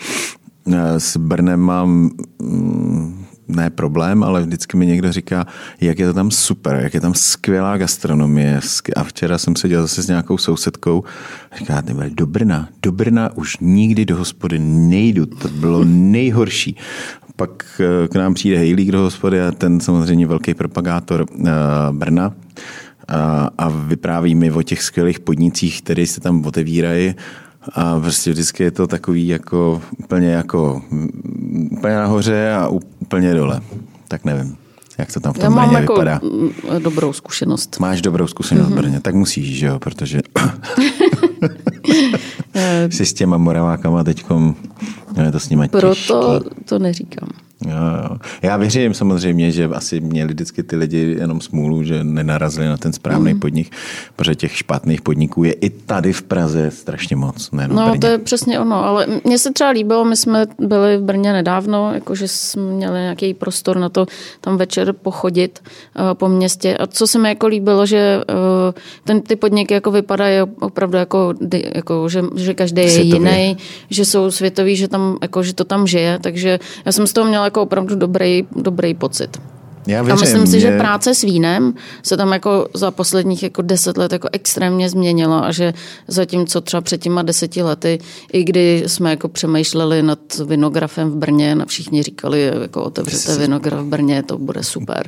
s Brnem mám ne problém, ale vždycky mi někdo říká, jak je to tam super, jak je tam skvělá gastronomie. A včera jsem seděl zase s nějakou sousedkou a říká, nebyl, do Brna, do Brna už nikdy do hospody nejdu, to bylo nejhorší. Pak k nám přijde Hejlík do hospody a ten samozřejmě velký propagátor Brna a vypráví mi o těch skvělých podnicích, které se tam otevírají. A prostě vždycky je to takový jako úplně jako úplně nahoře a úplně dole. Tak nevím, jak to tam v tom Brně jako vypadá. Dobrou zkušenost. Máš dobrou zkušenost v mm-hmm. Brně, tak musíš, že jo, protože si s těma Moravákama teďkom je to s nimi těžký. Proto to neříkám. Jo, jo. Já věřím samozřejmě, že asi měli vždycky ty lidi jenom smůlu, že nenarazili na ten správný mm. podnik, protože těch špatných podniků je i tady v Praze strašně moc. Ne, no to je přesně ono, ale mně se třeba líbilo, my jsme byli v Brně nedávno, jakože jsme měli nějaký prostor na to tam večer pochodit uh, po městě a co se mi jako líbilo, že uh, ten, ty podniky jako vypadají opravdu jako, jako že, že každý je jiný, že jsou světový, že, tam, jako, že to tam žije, takže já jsem z toho měla jako opravdu dobrý, dobrý pocit. Já věřím, a myslím si, že práce s vínem se tam jako za posledních jako deset let jako extrémně změnila a že zatímco třeba před těma deseti lety, i kdy jsme jako přemýšleli nad vinografem v Brně, na všichni říkali, jako otevřete vinograf v Brně, to bude super.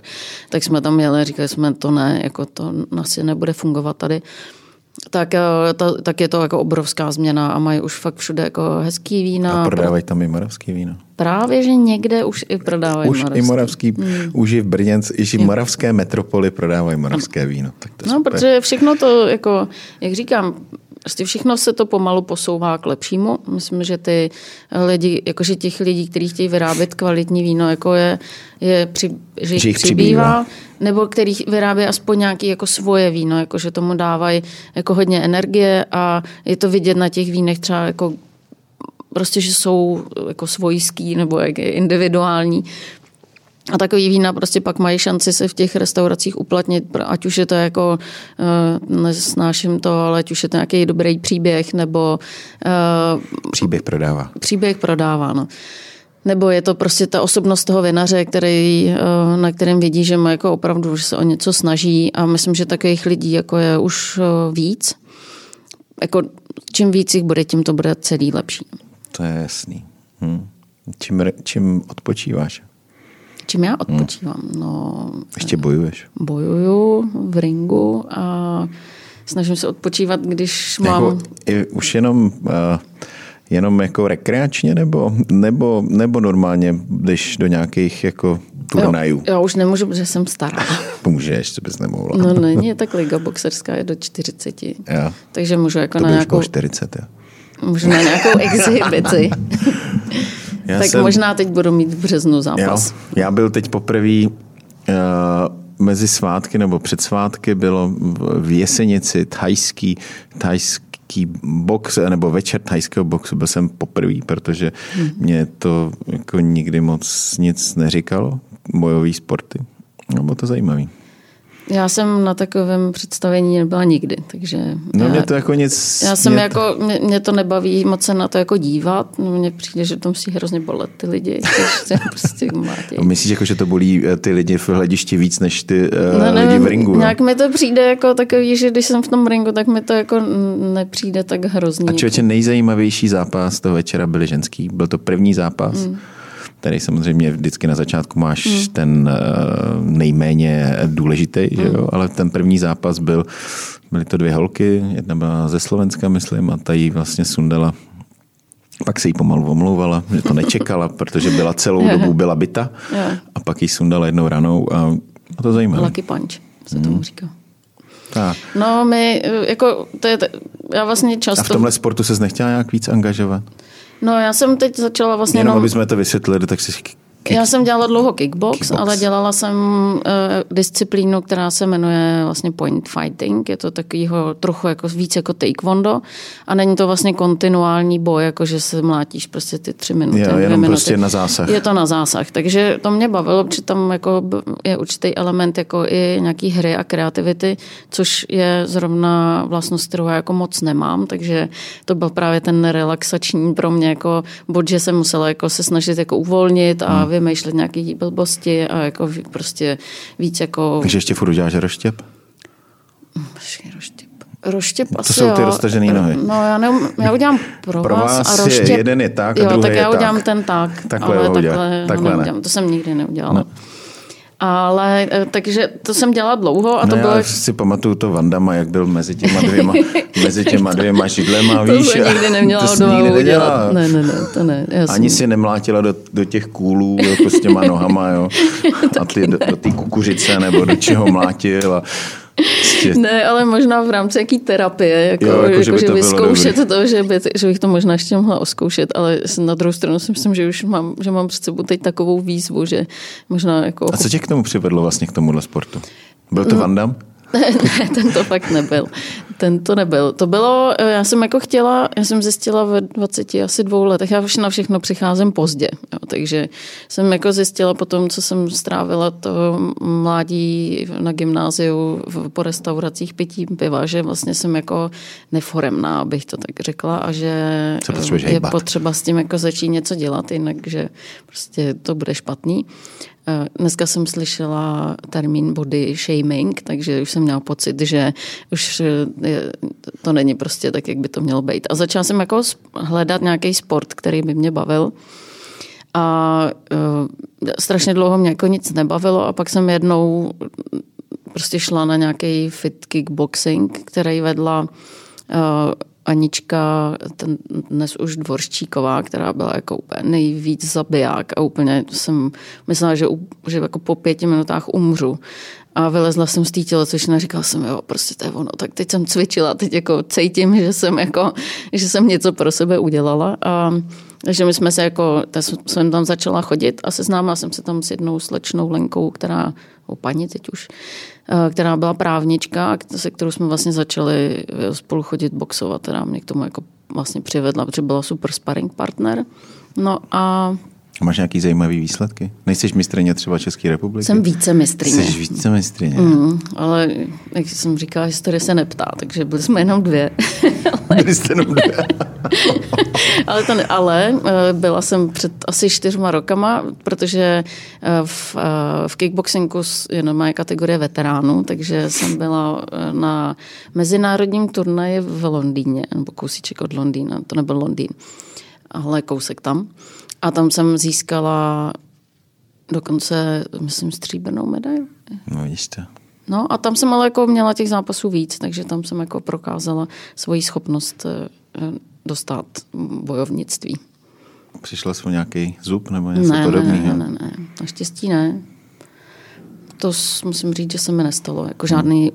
Tak jsme tam jeli, říkali jsme, to ne, jako to asi nebude fungovat tady. Tak, ta, tak je to jako obrovská změna a mají už fakt všude jako hezký vína. A prodávají tam i moravský vína. Právě, že někde už i prodávají už moravský. Už i moravský, mm. už i v Brněnc, i v moravské metropoli prodávají moravské víno. Tak to no, super. Protože všechno to, jako, jak říkám, všechno se to pomalu posouvá k lepšímu. Myslím, že ty lidi, jakože těch lidí, kteří chtějí vyrábět kvalitní víno, jako je, je při, že jich, že jich přibývá, přibývá, nebo který vyrábí aspoň nějaké jako svoje víno, jakože tomu dávají jako hodně energie a je to vidět na těch vínech třeba jako prostě, že jsou jako svojský nebo jak individuální. A takový vína prostě pak mají šanci se v těch restauracích uplatnit, ať už je to jako, nesnáším to, ale ať už je to nějaký dobrý příběh, nebo... Příběh prodává. Příběh prodává, no. Nebo je to prostě ta osobnost toho vinaře, který, na kterém vidí, že má jako opravdu, že se o něco snaží a myslím, že takových lidí jako je už víc. Jako čím víc jich bude, tím to bude celý lepší. To je jasný. Hm. Čím, čím odpočíváš? Čím já odpočívám? No, ještě bojuješ? Bojuju v ringu a snažím se odpočívat, když mám... Jako, i, už jenom... Uh... Jenom jako rekreačně nebo, nebo, nebo normálně, když do nějakých jako turnajů? Já už nemůžu, protože jsem stará. Můžeš, to bys nemohla. No není, tak liga boxerská je do čtyřiceti. Já. Takže můžu jako to na nějakou... To čtyřicet, jo. Můžu na nějakou exibici. tak jsem... možná teď budu mít v březnu zápas. Já, já byl teď poprvý... Uh... mezi svátky nebo před svátky bylo v Jesenici thajský, thajský box, nebo večer thajského boxu. Byl jsem poprvý, protože mě to jako nikdy moc nic neříkalo. Bojový sporty. No, bylo to zajímavý. Já jsem na takovém představení nebyla nikdy, takže... No mě to jako nic... Já jsem mě... jako, mě, mě to nebaví moc se na to jako dívat, no mně přijde, že to musí hrozně bolet ty lidi, takže prostě mlátějí. No myslíš jako, že to bolí ty lidi v hledišti víc, než ty uh, no, nevím, lidi v ringu? Nějak mi to přijde jako takový, že když jsem v tom ringu, tak mi to jako nepřijde tak hrozný. A člověče nejzajímavější zápas toho večera byly ženský, byl to první zápas. Mm. Tady samozřejmě vždycky na začátku máš mm. ten uh, nejméně důležitý, mm. že jo? Ale ten první zápas byl, byly to dvě holky, jedna byla ze Slovenska, myslím, a ta jí vlastně sundala. Pak se jí pomalu omlouvala, že to nečekala, protože byla celou dobu byla bita a pak jí sundala jednou ranou a, a to zajímavé. Lucky punch se mm. tomu říká. Tak. No my, jako, to je, já vlastně často... A v tomhle sportu ses nechtěla nějak víc angažovat? No já jsem teď začala vlastně... Jenom, nám... aby jsme to vysvětlili, tak jsi Kick... Já jsem dělala dlouho kickbox, kickbox. ale dělala jsem uh, disciplínu, která se jmenuje vlastně point fighting. Je to takovýho trochu jako, víc jako taekwondo a není to vlastně kontinuální boj, jako že se mlátíš prostě ty tři minuty. Jo, jenom minuty. Prostě na zásah. Je to na zásah, takže to mě bavilo, protože tam jako je určitý element jako i nějaký hry a kreativity, což je zrovna vlastnost, kterou já jako moc nemám, takže to byl právě ten relaxační pro mě jako bod, že jsem musela jako se snažit jako uvolnit a hmm. vymýšlet nějaké blbosti a jako prostě víc jako... Takže ještě furt uděláš roštěp? Roštěp. Roštěp to asi, jsou ty roztažené nohy. No, já, ne, já udělám pro, pro vás, vás a roštěp. Je jeden je tak a jo, druhý tak já udělám tak. ten tak. Takhle ale ho udělám. Takhle, takhle ne. To jsem nikdy neudělala. No. Ale takže to jsem dělala dlouho a to no bylo... Já si pamatuju to Vandama, jak byl mezi těma dvěma, mezi těma dvěma židlema, víš? To jsem nikdy neměla doma udělat. Ne, ne, ne, to ne. Já Ani jsem... si nemlátila do, do těch kůlů jako s těma nohama, jo? A ty, do, do té kukuřice nebo do čeho mlátil a... Prostě. Ne, ale možná v rámci jaký terapie, jako, jo, jako, jako že, by že to vyzkoušet to, že, by, že bych to možná ještě mohla oskoušet, ale na druhou stranu si myslím, že už mám, že mám před sebou teď takovou výzvu, že možná jako... A co tě k tomu přivedlo vlastně k tomuhle sportu? Byl to no. Van Damme? Ne, ne, ten to fakt nebyl. Ten to nebyl. To bylo, já jsem jako chtěla, já jsem zjistila ve dvaceti asi dvou letech, já už na všechno přicházím pozdě, jo, takže jsem jako zjistila potom, co jsem strávila to mládí na gymnáziu po restauracích pití piva, že vlastně jsem jako neforemná, abych to tak řekla a že je potřeba s tím jako začít něco dělat, jinak, že prostě to bude špatný. Dneska jsem slyšela termín body shaming, takže už jsem měla pocit, že už je, to není prostě tak, jak by to mělo být. A začala jsem jako hledat nějaký sport, který by mě bavil. A uh, strašně dlouho mě jako nic nebavilo a pak jsem jednou prostě šla na nějaký fit kickboxing, který vedla... Uh, Anička, ten dnes už Dvorščíková, která byla jako úplně nejvíc zabiják a úplně jsem myslela, že, že jako po pěti minutách umřu. A vylezla jsem z té tělocvičny a říkala jsem, jo, prostě to je ono, tak teď jsem cvičila, teď jako cítím, že jsem, jako, že jsem něco pro sebe udělala. A, takže my jsme se jako, jsem tam začala chodit a seznámila jsem se tam s jednou slečnou Lenkou, která, o paní teď už, která byla právnička, se kterou jsme vlastně začali spolu chodit boxovat, která mě k tomu jako vlastně přivedla, protože byla super sparring partner. No a... Máš nějaký zajímavý výsledky? Nejseš mistryně třeba České republiky? Jsem více mistryně. Jsi více mistryně. Mm, ale jak jsem říkala, historie se neptá, takže byli jsme jenom dvě. Byli jste jenom dvě. ale, to ne, ale byla jsem před asi čtyřma rokama, protože v, v kickboxingu je normální kategorie veteránů, takže jsem byla na mezinárodním turnaji v Londýně, nebo kousíček od Londýna, to nebyl Londýn, ale kousek tam. A tam jsem získala dokonce, myslím, stříbrnou medaili. No, jistě. No a tam jsem ale jako měla těch zápasů víc, takže tam jsem jako prokázala svoji schopnost dostat bojovnictví. Přišla jsi o nějaký zub nebo něco ne, podobného? Ne, ne, ne, ne. Naštěstí ne. To musím říct, že se mi nestalo. Jako žádný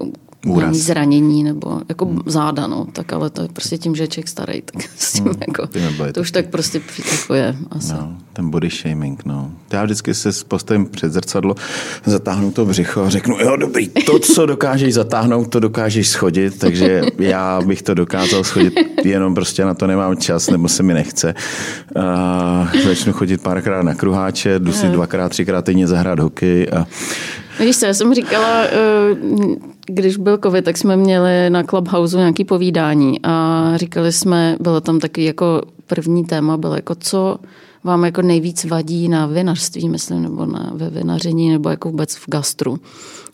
úraz. Zranění nebo jako hmm. záda, no, tak ale to je prostě tím, že je člověk starý, tak s tím hmm. jako, to už tak prostě přitakuje asi. No, ten body shaming, no. Já vždycky se postavím před zrcadlo, zatáhnu to břicho a řeknu, jo, dobrý, to, co dokážeš zatáhnout, to dokážeš schodit, takže já bych to dokázal schodit, jenom prostě na to nemám čas, nebo se mi nechce. Uh, začnu chodit párkrát na kruháče, jdu si dvakrát, třikrát týdně zahrát hokej a... Víš co, já jsem říkala, když byl covid, tak jsme měli na Clubhouse nějaké povídání a říkali jsme, bylo tam takový jako první téma, bylo jako co vám jako nejvíc vadí na vinařství, myslím, nebo na, ve vinaření, nebo jako vůbec v gastru.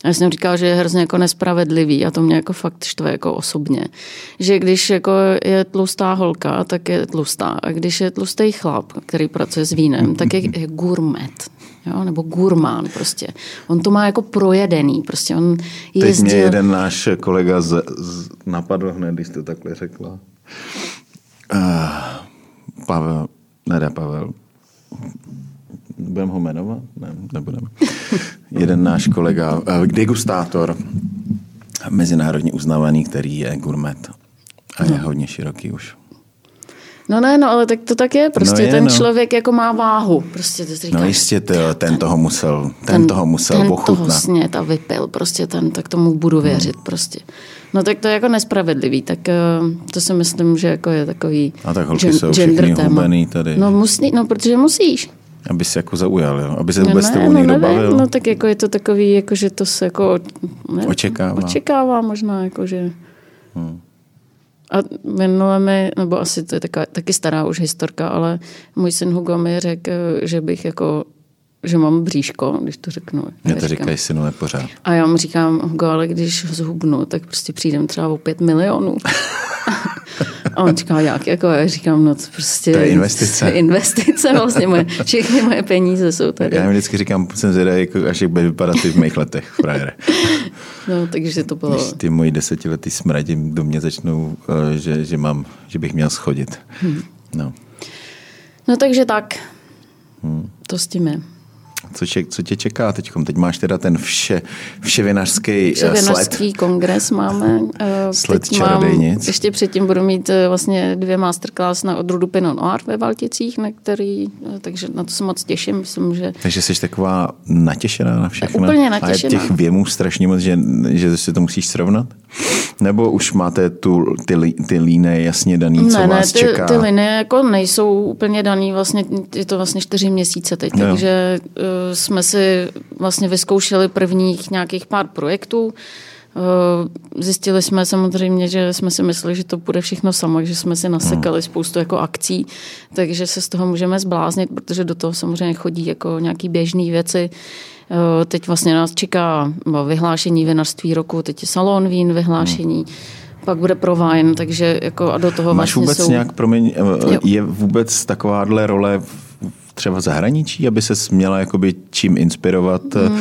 A já jsem říkala, že je hrozně jako nespravedlivý a to mě jako fakt štve jako osobně. Že když jako je tlustá holka, tak je tlustá. A když je tlustý chlap, který pracuje s vínem, tak je, je gourmet. Jo? Nebo gurmán prostě. On to má jako projedený. Prostě on jezdil... Teď mě jeden náš kolega z, z, napadl hned, když to takhle řekla. Uh, Pavel, ne, Pavel, budeme ho jmenovat? Ne, nebudeme. Jeden náš kolega, degustátor, mezinárodně uznávaný, který je gourmet. A je hodně široký už. No ne, no, ale tak to tak je. Prostě no je, ten no. člověk jako má váhu. Prostě to říká, no jistě, ty, ten, ten toho musel, ten, ten toho musel ten ochutnat. Ten toho snět a vypil, prostě ten, tak tomu budu věřit hmm. prostě. No tak to je jako nespravedlivý, tak to si myslím, že jako je takový gender téma. A tak holky gen, jsou všichni hubený tady. No, musí, no protože musíš. Aby se jako zaujal, jo? Aby se no vůbec ne, s tebou no někdo nevím, bavil. No tak jako je to takový, jako že to se jako ne, očekává. Očekává možná, jako že... Hmm. A minule mi, nebo asi to je taká, taky stará už historka, ale můj syn Hugo mi řekl, že bych jako, že mám bříško, když to řeknu. Mě to říkají synové pořád. A já mu říkám, Hugo, ale když ho zhubnu, tak prostě přijdem třeba o pět milionů. A on říká, jak? Jako, já říkám, no to prostě... To je investice. Investice, vlastně moje, všechny moje peníze jsou tady. Já mi vždycky říkám, jsem zvědavý, jako, až jak bude vypadat ty v mých letech, frajere. No, takže to bylo... Když ty moji desetiletý smradí do mě začnou, že, že, mám, že bych měl schodit. Hmm. No. no, takže tak. Hmm. To s tím je. Co, če, co tě čeká teďkom? Teď máš teda ten vše, vševinařský uh, sled. Vševinařský kongres máme. Uh, sled čarodejnic. Mám, ještě předtím budu mít uh, vlastně dvě masterclass na odrůdu Pinot Noir ve Valticích, na který, uh, takže na to se moc těším. Myslím, že... Takže jsi taková natěšená na všechno. Úplně natěšená. A těch věmů strašně moc, že, že si to musíš srovnat? Nebo už máte tu, ty, ty líny jasně daný, ne, co vás ne, ty, čeká? Ty líny jako nejsou úplně daný, vlastně, je to vlastně čtyři měsíce teď, no. takže... Uh, jsme si vlastně vyzkoušeli prvních nějakých pár projektů. Zjistili jsme samozřejmě, že jsme si mysleli, že to bude všechno samo, že jsme si nasekali spoustu jako akcí, takže se z toho můžeme zbláznit, protože do toho samozřejmě chodí jako nějaký běžný věci. Teď vlastně nás čeká vyhlášení vinařství roku, teď je salon vín, vyhlášení, pak bude ProWine, takže jako a do toho Máš vlastně vůbec jsou... nějak, promiň, je vůbec takováhle role třeba zahraničí, aby se směla jakoby čím inspirovat, mm.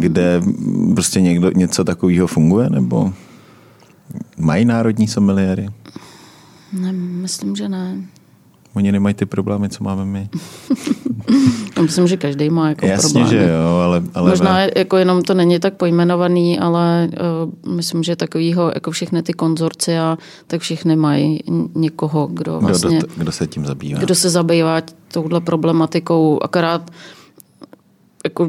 kde prostě někdo, něco takového funguje, nebo mají národní someliéry? Ne, myslím, že ne. Oni nemají ty problémy, co máme my. Myslím, že každý má jako Jasně, problémy. Jasně, že jo, ale... ale možná ve... jako jenom to není tak pojmenovaný, ale uh, myslím, že takovýho, jako všechny ty konzorcia, tak všechny mají někoho, kdo vlastně... Kdo, do, kdo se tím zabývá. Kdo se zabývá touhle problematikou, akorát jako,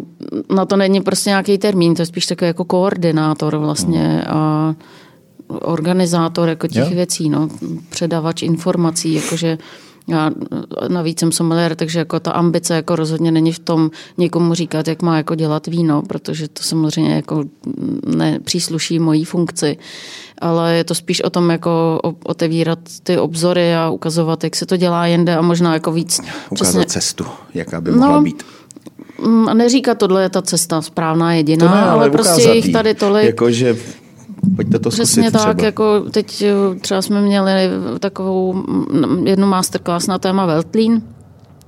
na to není prostě nějaký termín, to je spíš takový jako koordinátor vlastně hmm. a organizátor jako těch jo? věcí, no, předavač informací, jakože já navíc jsem sommelier, takže jako ta ambice jako rozhodně není v tom někomu říkat, jak má jako dělat víno, protože to samozřejmě jako nepřísluší mojí funkci. Ale je to spíš o tom jako otevírat ty obzory a ukazovat, jak se to dělá jinde a možná jako víc. Ukázat přesně... cestu, jaká by mohla no, být. A neříkat, tohle je ta cesta správná jediná, ne, ale, ale prostě jich tady tolik. Jakože... Pojďte to zkusit. Přesně tak, třeba. Jako teď třeba jsme měli takovou jednu masterclass na téma Veltlín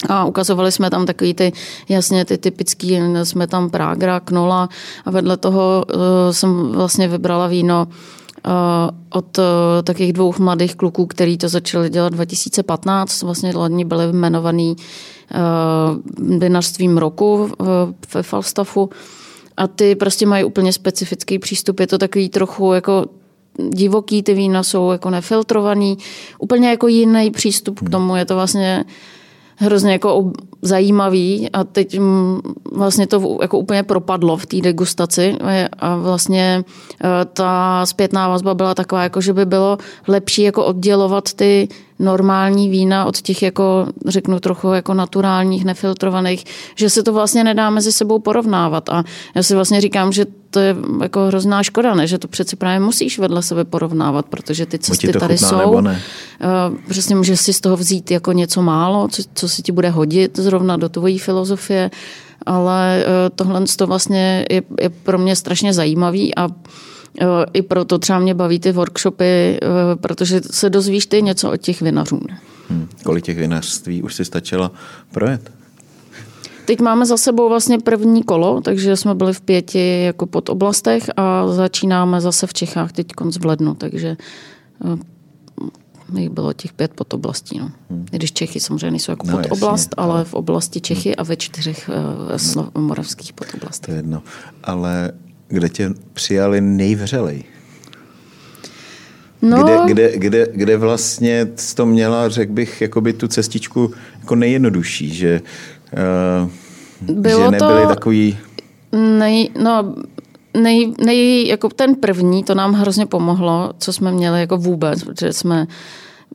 a ukazovali jsme tam takový ty, jasně ty typický, jsme tam Pragra, Knola a vedle toho uh, jsem vlastně vybrala víno uh, od uh, takových dvou mladých kluků, který to začali dělat dva tisíce patnáct, vlastně loni byli jmenovaný uh, vinařstvím roku uh, ve Falstaffu. A ty prostě mají úplně specifický přístup. Je to takový trochu jako divoký, ty vína jsou jako nefiltrovaný. Úplně jako jiný přístup k tomu. Je to vlastně hrozně jako zajímavý a teď vlastně to jako úplně propadlo v té degustaci a vlastně ta zpětná vazba byla taková, jako že by bylo lepší jako oddělovat ty normální vína od těch jako řeknu trochu jako naturálních, nefiltrovaných, že se to vlastně nedá mezi sebou porovnávat a já si vlastně říkám, že to je jako hrozná škoda, ne? Že to přeci právě musíš vedle sebe porovnávat, protože ty cesty tady jsou. Přesně můžeš si z toho vzít jako něco málo, co, co si ti bude hodit zrovna do tvojí filozofie, ale tohle to vlastně je, je pro mě strašně zajímavý a i proto třeba mě baví ty workshopy, protože se dozvíš ty něco od těch vinařů. Hmm. Kolik těch vinařství už si stačilo projet? Teď máme za sebou vlastně první kolo, takže jsme byli v pěti jako pod oblastech a začínáme zase v Čechách teď konc v lednu, takže jich bylo těch pět pod oblastí. No. Hmm. Když Čechy samozřejmě nejsou jako no, pod oblast, ale, ale v oblasti Čechy hmm. a ve čtyřech uh, slo- moravských pod oblastech. To jedno. Ale kde tě přijali nejvřelej? No. Kde, kde, kde, kde vlastně to měla, řekl bych, jakoby tu cestičku jako nejjednodušší, že, uh, že nebyly to takový... Nej, no, nej, nej, jako ten první, to nám hrozně pomohlo, co jsme měli jako vůbec, protože jsme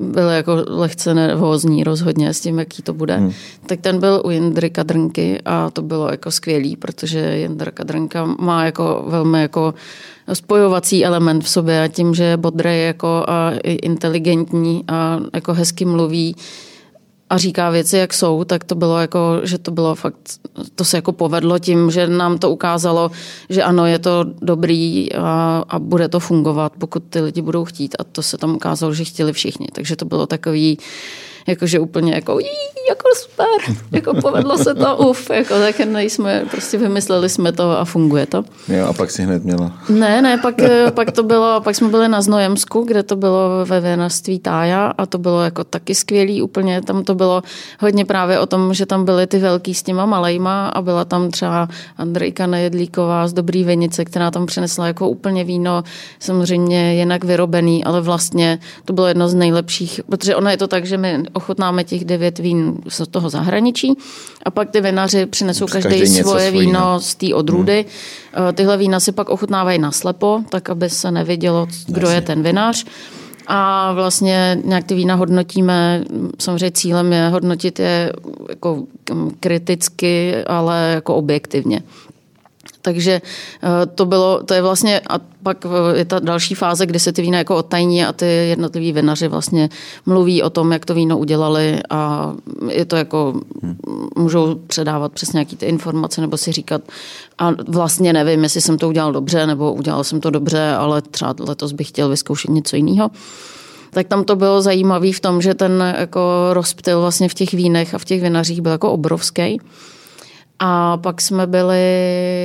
byli jako lehce nervózní rozhodně s tím, jaký to bude. Hmm. Tak ten byl u Jindry Kadrnky a to bylo jako skvělý, protože Jindra Kadrnka má jako velmi jako spojovací element v sobě a tím, že je bodrej jako a inteligentní a jako hezky mluví a říká věci, jak jsou, tak to bylo jako, že to bylo fakt, to se jako povedlo tím, že nám to ukázalo, že ano, je to dobrý a, a bude to fungovat, pokud ty lidi budou chtít, a to se tam ukázalo, že chtěli všichni, takže to bylo takový, jakože úplně jako, jí, jako super, jako povedlo se to, uf, jako tak nejsme, prostě vymysleli jsme to a funguje to. Jo, a pak si hned měla. Ne, ne, pak, pak to bylo, pak jsme byli na Znojemsku, kde to bylo ve vinařství Tája a to bylo jako taky skvělý úplně, tam to bylo hodně právě o tom, že tam byly ty velký s těma malejma a byla tam třeba Andrejka Nejedlíková z Dobrý Vinice, která tam přinesla jako úplně víno, samozřejmě jinak vyrobený, ale vlastně to bylo jedno z nejlepších, protože ono je to tak, že my ochutnáme těch devět vín z toho zahraničí a pak ty vinaři přinesou každý, každý svoje víno, víno z té odrůdy. Hmm. Tyhle vína si pak ochutnávají naslepo, tak aby se nevidělo, kdo je ten vinař. A vlastně nějak ty vína hodnotíme, samozřejmě cílem je hodnotit je jako kriticky, ale jako objektivně. Takže to bylo, to je vlastně, a pak je ta další fáze, kdy se ty vína jako odtajní a ty jednotliví vinaři vlastně mluví o tom, jak to víno udělali a je to jako, můžou předávat přes nějaký ty informace nebo si říkat a vlastně nevím, jestli jsem to udělal dobře nebo udělal jsem to dobře, ale třeba letos bych chtěl vyzkoušet něco jiného. Tak tam to bylo zajímavé v tom, že ten jako rozptyl vlastně v těch vínech a v těch vinařích byl jako obrovský. A pak jsme byli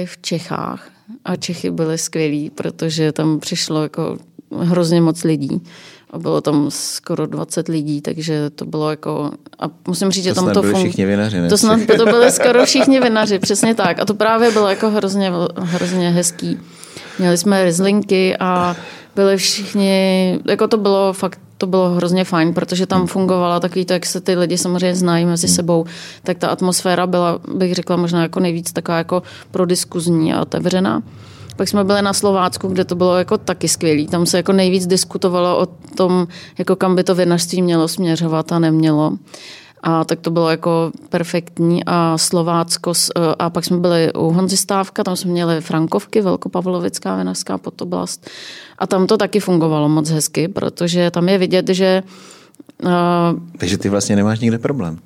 v Čechách a Čechy byly skvělí, protože tam přišlo jako hrozně moc lidí. A bylo tam skoro dvacet lidí, takže to bylo jako... A musím říct, to že tam to... Byli fun... všichni vinaři, ne? To snad to byli skoro všichni vinaři, přesně tak. A to právě bylo jako hrozně, hrozně hezký. Měli jsme rizlinky a byli všichni... Jako to bylo fakt... To bylo hrozně fajn, protože tam fungovala takový to, jak se ty lidi samozřejmě znají mezi sebou, tak ta atmosféra byla, bych řekla, možná jako nejvíc taková jako prodiskuzní a otevřená. Pak jsme byli na Slovácku, kde to bylo jako taky skvělý. Tam se jako nejvíc diskutovalo o tom, jako kam by to vinařství mělo směřovat a nemělo. A tak to bylo jako perfektní a Slovácko. A pak jsme byli u Honzy Stávka, tam jsme měli Frankovky, Velkopavlovická vinařská podoblast. A tam to taky fungovalo moc hezky, protože tam je vidět, že... Takže ty vlastně nemáš nikde problém.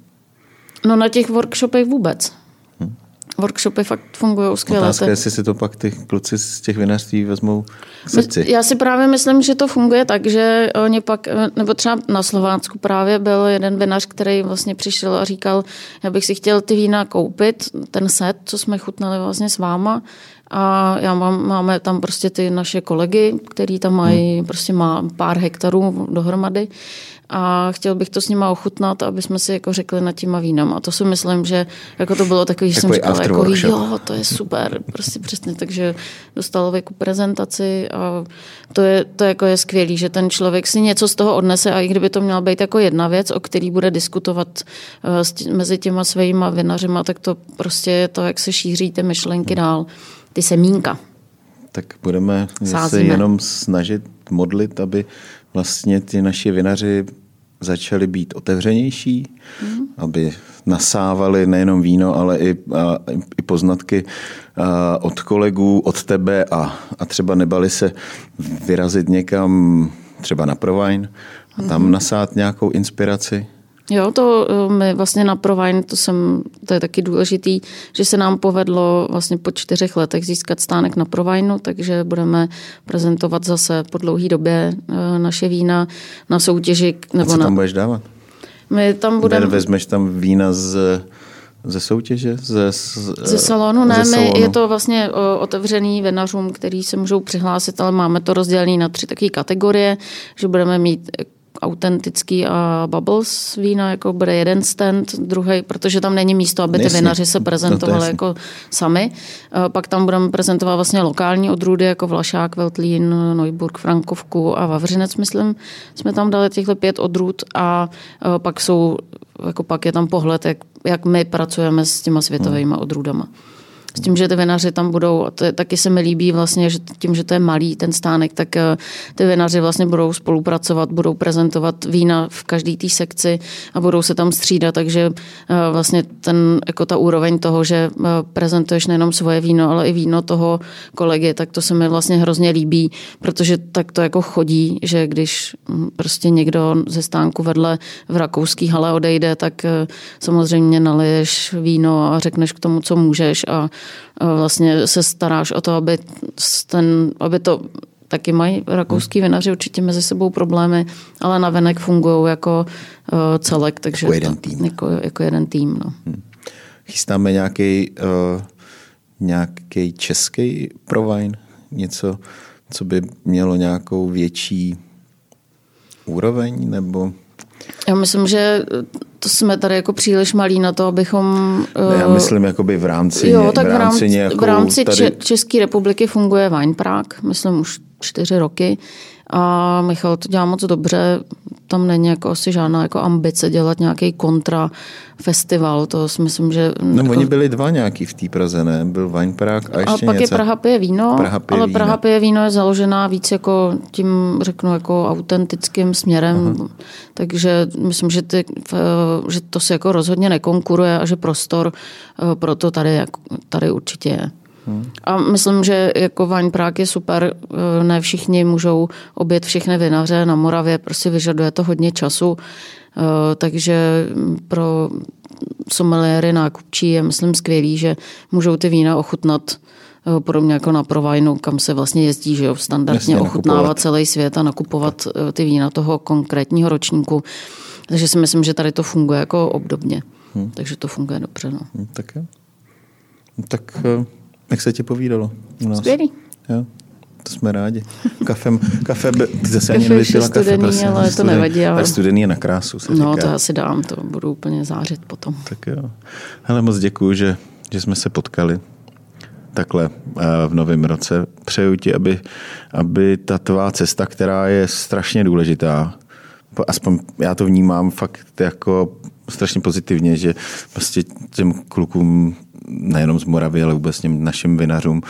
No na těch workshopech vůbec. Hm. Workshopy fakt fungují skvěle. Otázka, jestli si to pak ty kluci z těch vinařství vezmou k srdci. Já si právě myslím, že to funguje tak, že oni pak, nebo třeba na Slovácku právě byl jeden vinař, který vlastně přišel a říkal, já bych si chtěl ty vína koupit, ten set, co jsme chutnali vlastně s váma. A já mám, máme tam prostě ty naše kolegy, který tam mají hmm. prostě má pár hektarů dohromady. A chtěl bych to s nima ochutnat, aby jsme si jako řekli nad těma vínama. A to si myslím, že jako to bylo takový, že takový jsem říkala, jako, jo, to je super, prostě přesně, takže dostal věku prezentaci a to je, to jako je skvělý, že ten člověk si něco z toho odnese a i kdyby to měla být jako jedna věc, o který bude diskutovat uh, mezi těma svýma vinařima, tak to prostě je to, jak se šíří ty myšlenky dál, ty semínka. Tak budeme se jenom snažit modlit, aby vlastně ty naši vinaři začali být otevřenější, mm. aby nasávali nejenom víno, ale i, a, i poznatky a, od kolegů, od tebe a, a třeba nebali se vyrazit někam třeba na ProWine a tam mm. nasát nějakou inspiraci. Jo, to my vlastně na ProWine, to, jsem, to je taky důležitý, že se nám povedlo vlastně po čtyřech letech získat stánek na ProWineu, takže budeme prezentovat zase po dlouhý době naše vína na soutěži. Nebo a co tam na... budeš dávat? My tam budeme... Vezmeš tam vína z... Ze soutěže? Ze, z, ze salonu? Ne, ze salonu. Je to vlastně otevřený vinařům, který se můžou přihlásit, ale máme to rozdělený na tři takové kategorie, že budeme mít autentický a Bubbles vína, jako bude jeden stand, druhý, protože tam není místo, aby ty vinaři se prezentovali no jako sami. Pak tam budeme prezentovat vlastně lokální odrůdy, jako Vlašák, Veltlín, Neuburg, Frankovku a Vavřinec, myslím, jsme tam dali těchto pět odrůd a pak jsou, jako pak je tam pohled, jak, jak my pracujeme s těma světovými odrůdama. S tím, že ty vinaři tam budou, to je, taky se mi líbí vlastně, že tím, že to je malý ten stánek, tak ty vinaři vlastně budou spolupracovat, budou prezentovat vína v každý té sekci a budou se tam střídat, takže vlastně ten, jako ta úroveň toho, že prezentuješ nejenom svoje víno, ale i víno toho kolegy, tak to se mi vlastně hrozně líbí, protože tak to jako chodí, že když prostě někdo ze stánku vedle v rakouský hale odejde, tak samozřejmě naliješ víno a řekneš k tomu, co můžeš a vlastně se staráš o to, aby, ten, aby to taky mají rakouský vinaři určitě mezi sebou problémy, ale navenek fungují jako celek, takže jako jeden tým. Jako, jako jeden tým no. hmm. Chystáme nějaký uh, nějaký český ProWine, něco, co by mělo nějakou větší úroveň, nebo... Já myslím, že to jsme tady jako příliš malí na to, abychom... Ne, já myslím jakoby v rámci... Jo, tak v rámci, v rámci tady... České republiky funguje Weinprag, myslím už čtyři roky a Michal to dělá moc dobře, tam není jako asi žádná jako ambice dělat nějaký kontra festival, to si myslím, že... No jako... oni byli dva nějaký v té Praze, ne? Byl Weinprag a ještě a pak něco... je Praha pije víno, Praha pije ale víno. Praha pije víno je založená víc jako tím, řeknu, jako autentickým směrem, aha. Takže myslím, že, ty, že to se jako rozhodně nekonkuruje a že prostor pro to tady, tady určitě je. Hmm. A myslím, že jako Weinprag je super, ne všichni můžou objet všechny vinaře na Moravě, prostě vyžaduje to hodně času, takže pro someliéry nákupčí je myslím skvělý, že můžou ty vína ochutnat podobně jako na ProWineu, kam se vlastně jezdí, že jo, standardně Jasně, ochutnává nakupovat. Celý svět a nakupovat ty vína toho konkrétního ročníku, takže si myslím, že tady to funguje jako obdobně, hmm. takže to funguje dobře. No. Hmm, tak jo. Tak... Jak se ti povídalo u nás? Skvělý. Jo, to jsme rádi. Kafem, kafe, ty zase ani nevypila kafe. Studený, prosím, ale to nevadí. Ale studený je na krásu. No, to já si dám, to budu úplně zářit potom. Tak jo. Hele, moc děkuju, že, že jsme se potkali takhle v novém roce. Přeju ti, aby, aby ta tvá cesta, která je strašně důležitá, aspoň já to vnímám fakt jako strašně pozitivně, že prostě těm klukům nejenom z Moravy, ale vůbec těm našim vinařům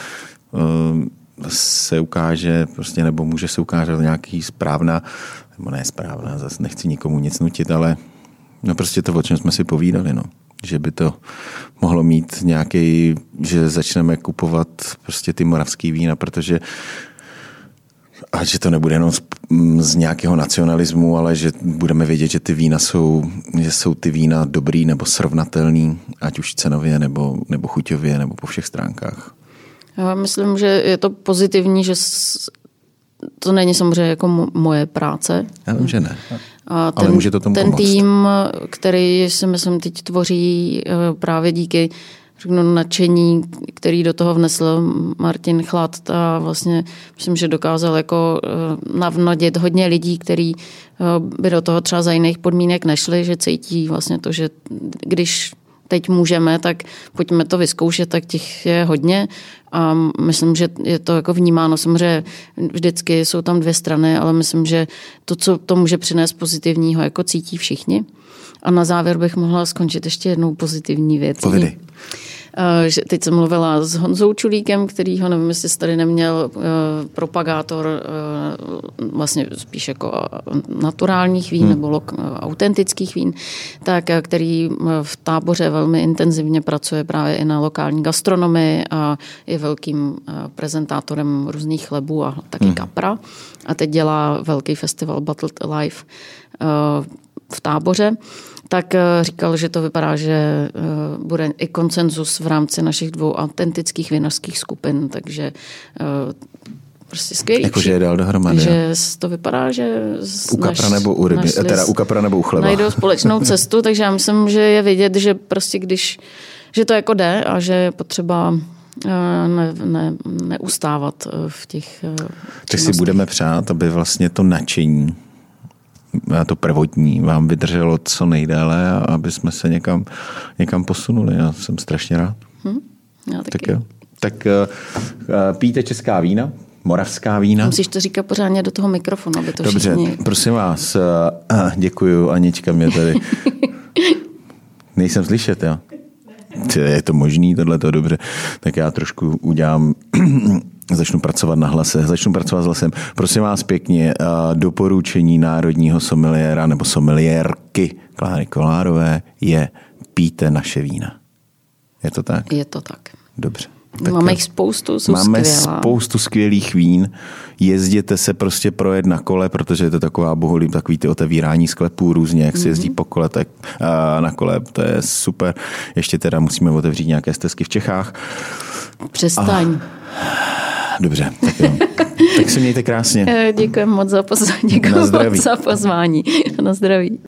se ukáže, prostě nebo může se ukázat nějaký správná, nebo ne správná, zase nechci nikomu nic nutit, ale no prostě to, o čem jsme si povídali, no. Že by to mohlo mít nějaký, že začneme kupovat prostě ty moravský vína, protože a že to nebude jenom z, z nějakého nacionalismu, ale že budeme vědět, že ty vína jsou, že jsou ty vína dobrý nebo srovnatelný, ať už cenově nebo, nebo chuťově nebo po všech stránkách. Já myslím, že je to pozitivní, že s... to není samozřejmě jako moje práce. Já vím, že ne. A ten, ale může to tomu ten pomoct. Ten tým, který si myslím teď tvoří právě díky nadšení, který do toho vnesl Martin Chladt a vlastně myslím, že dokázal jako navnadit hodně lidí, kteří by do toho třeba za jiných podmínek nešli, že cítí vlastně to, že když teď můžeme, tak pojďme to vyzkoušet, tak těch je hodně a myslím, že je to jako vnímáno, samozřejmě vždycky jsou tam dvě strany, ale myslím, že to, co to může přinést pozitivního, jako cítí všichni. A na závěr bych mohla skončit ještě jednou pozitivní věcí. Povědej. Teď jsem mluvila s Honzou Čulíkem, kterýho, nevím, jestli jsi tady neměl, propagátor vlastně spíš jako naturálních vín hmm. nebo autentických vín, tak který v Táboře velmi intenzivně pracuje právě i na lokální gastronomii a je velkým prezentátorem různých chlebů a taky hmm. kapra. A teď dělá velký festival Battle Life v Táboře, tak říkal, že to vypadá, že bude i konsenzus v rámci našich dvou autentických vinařských skupin, takže prostě skvělý. Jakože je dal dohromady. Že to vypadá, že u kapra nebo u ryby, teda u kapra nebo u chleba. Najdou společnou cestu, takže já myslím, že je vidět, že prostě když, že to jako jde a že je potřeba Ne, ne, neustávat v těch činnostech. Tak si budeme přát, aby vlastně to nadšení to prvotní vám vydrželo co nejdéle a aby jsme se někam, někam posunuli. Já jsem strašně rád. Hm, já taky. Tak jo. Tak uh, pijte česká vína, moravská vína. Musíš to říkat pořádně do toho mikrofonu, aby to dobře, všichni... Dobře, prosím vás. Uh, děkuju, Anička mě tady... Nejsem slyšet, jo? Je to možný, tohle to dobře. Tak já trošku udělám... Začnu pracovat na hlase, začnu pracovat s hlasem. Prosím vás pěkně, doporučení národního someliéra nebo someliérky Kláry Kolárové je pijte naše vína. Je to tak? Je to tak. Dobře. Tak máme jich spoustu, jsou Máme skvělá. spoustu skvělých vín. Jezděte se prostě projet na kole, protože je to taková bohulib, takový ty otevírání sklepů různě, jak se jezdí po kole, tak a na kole, to je super. Ještě teda musíme otevřít nějaké stezky v Čechách. Přestaň. A... Dobře, tak jo. Tak se mějte krásně. Děkujeme moc za pozvání. Děkujeme moc za pozvání. Na zdraví.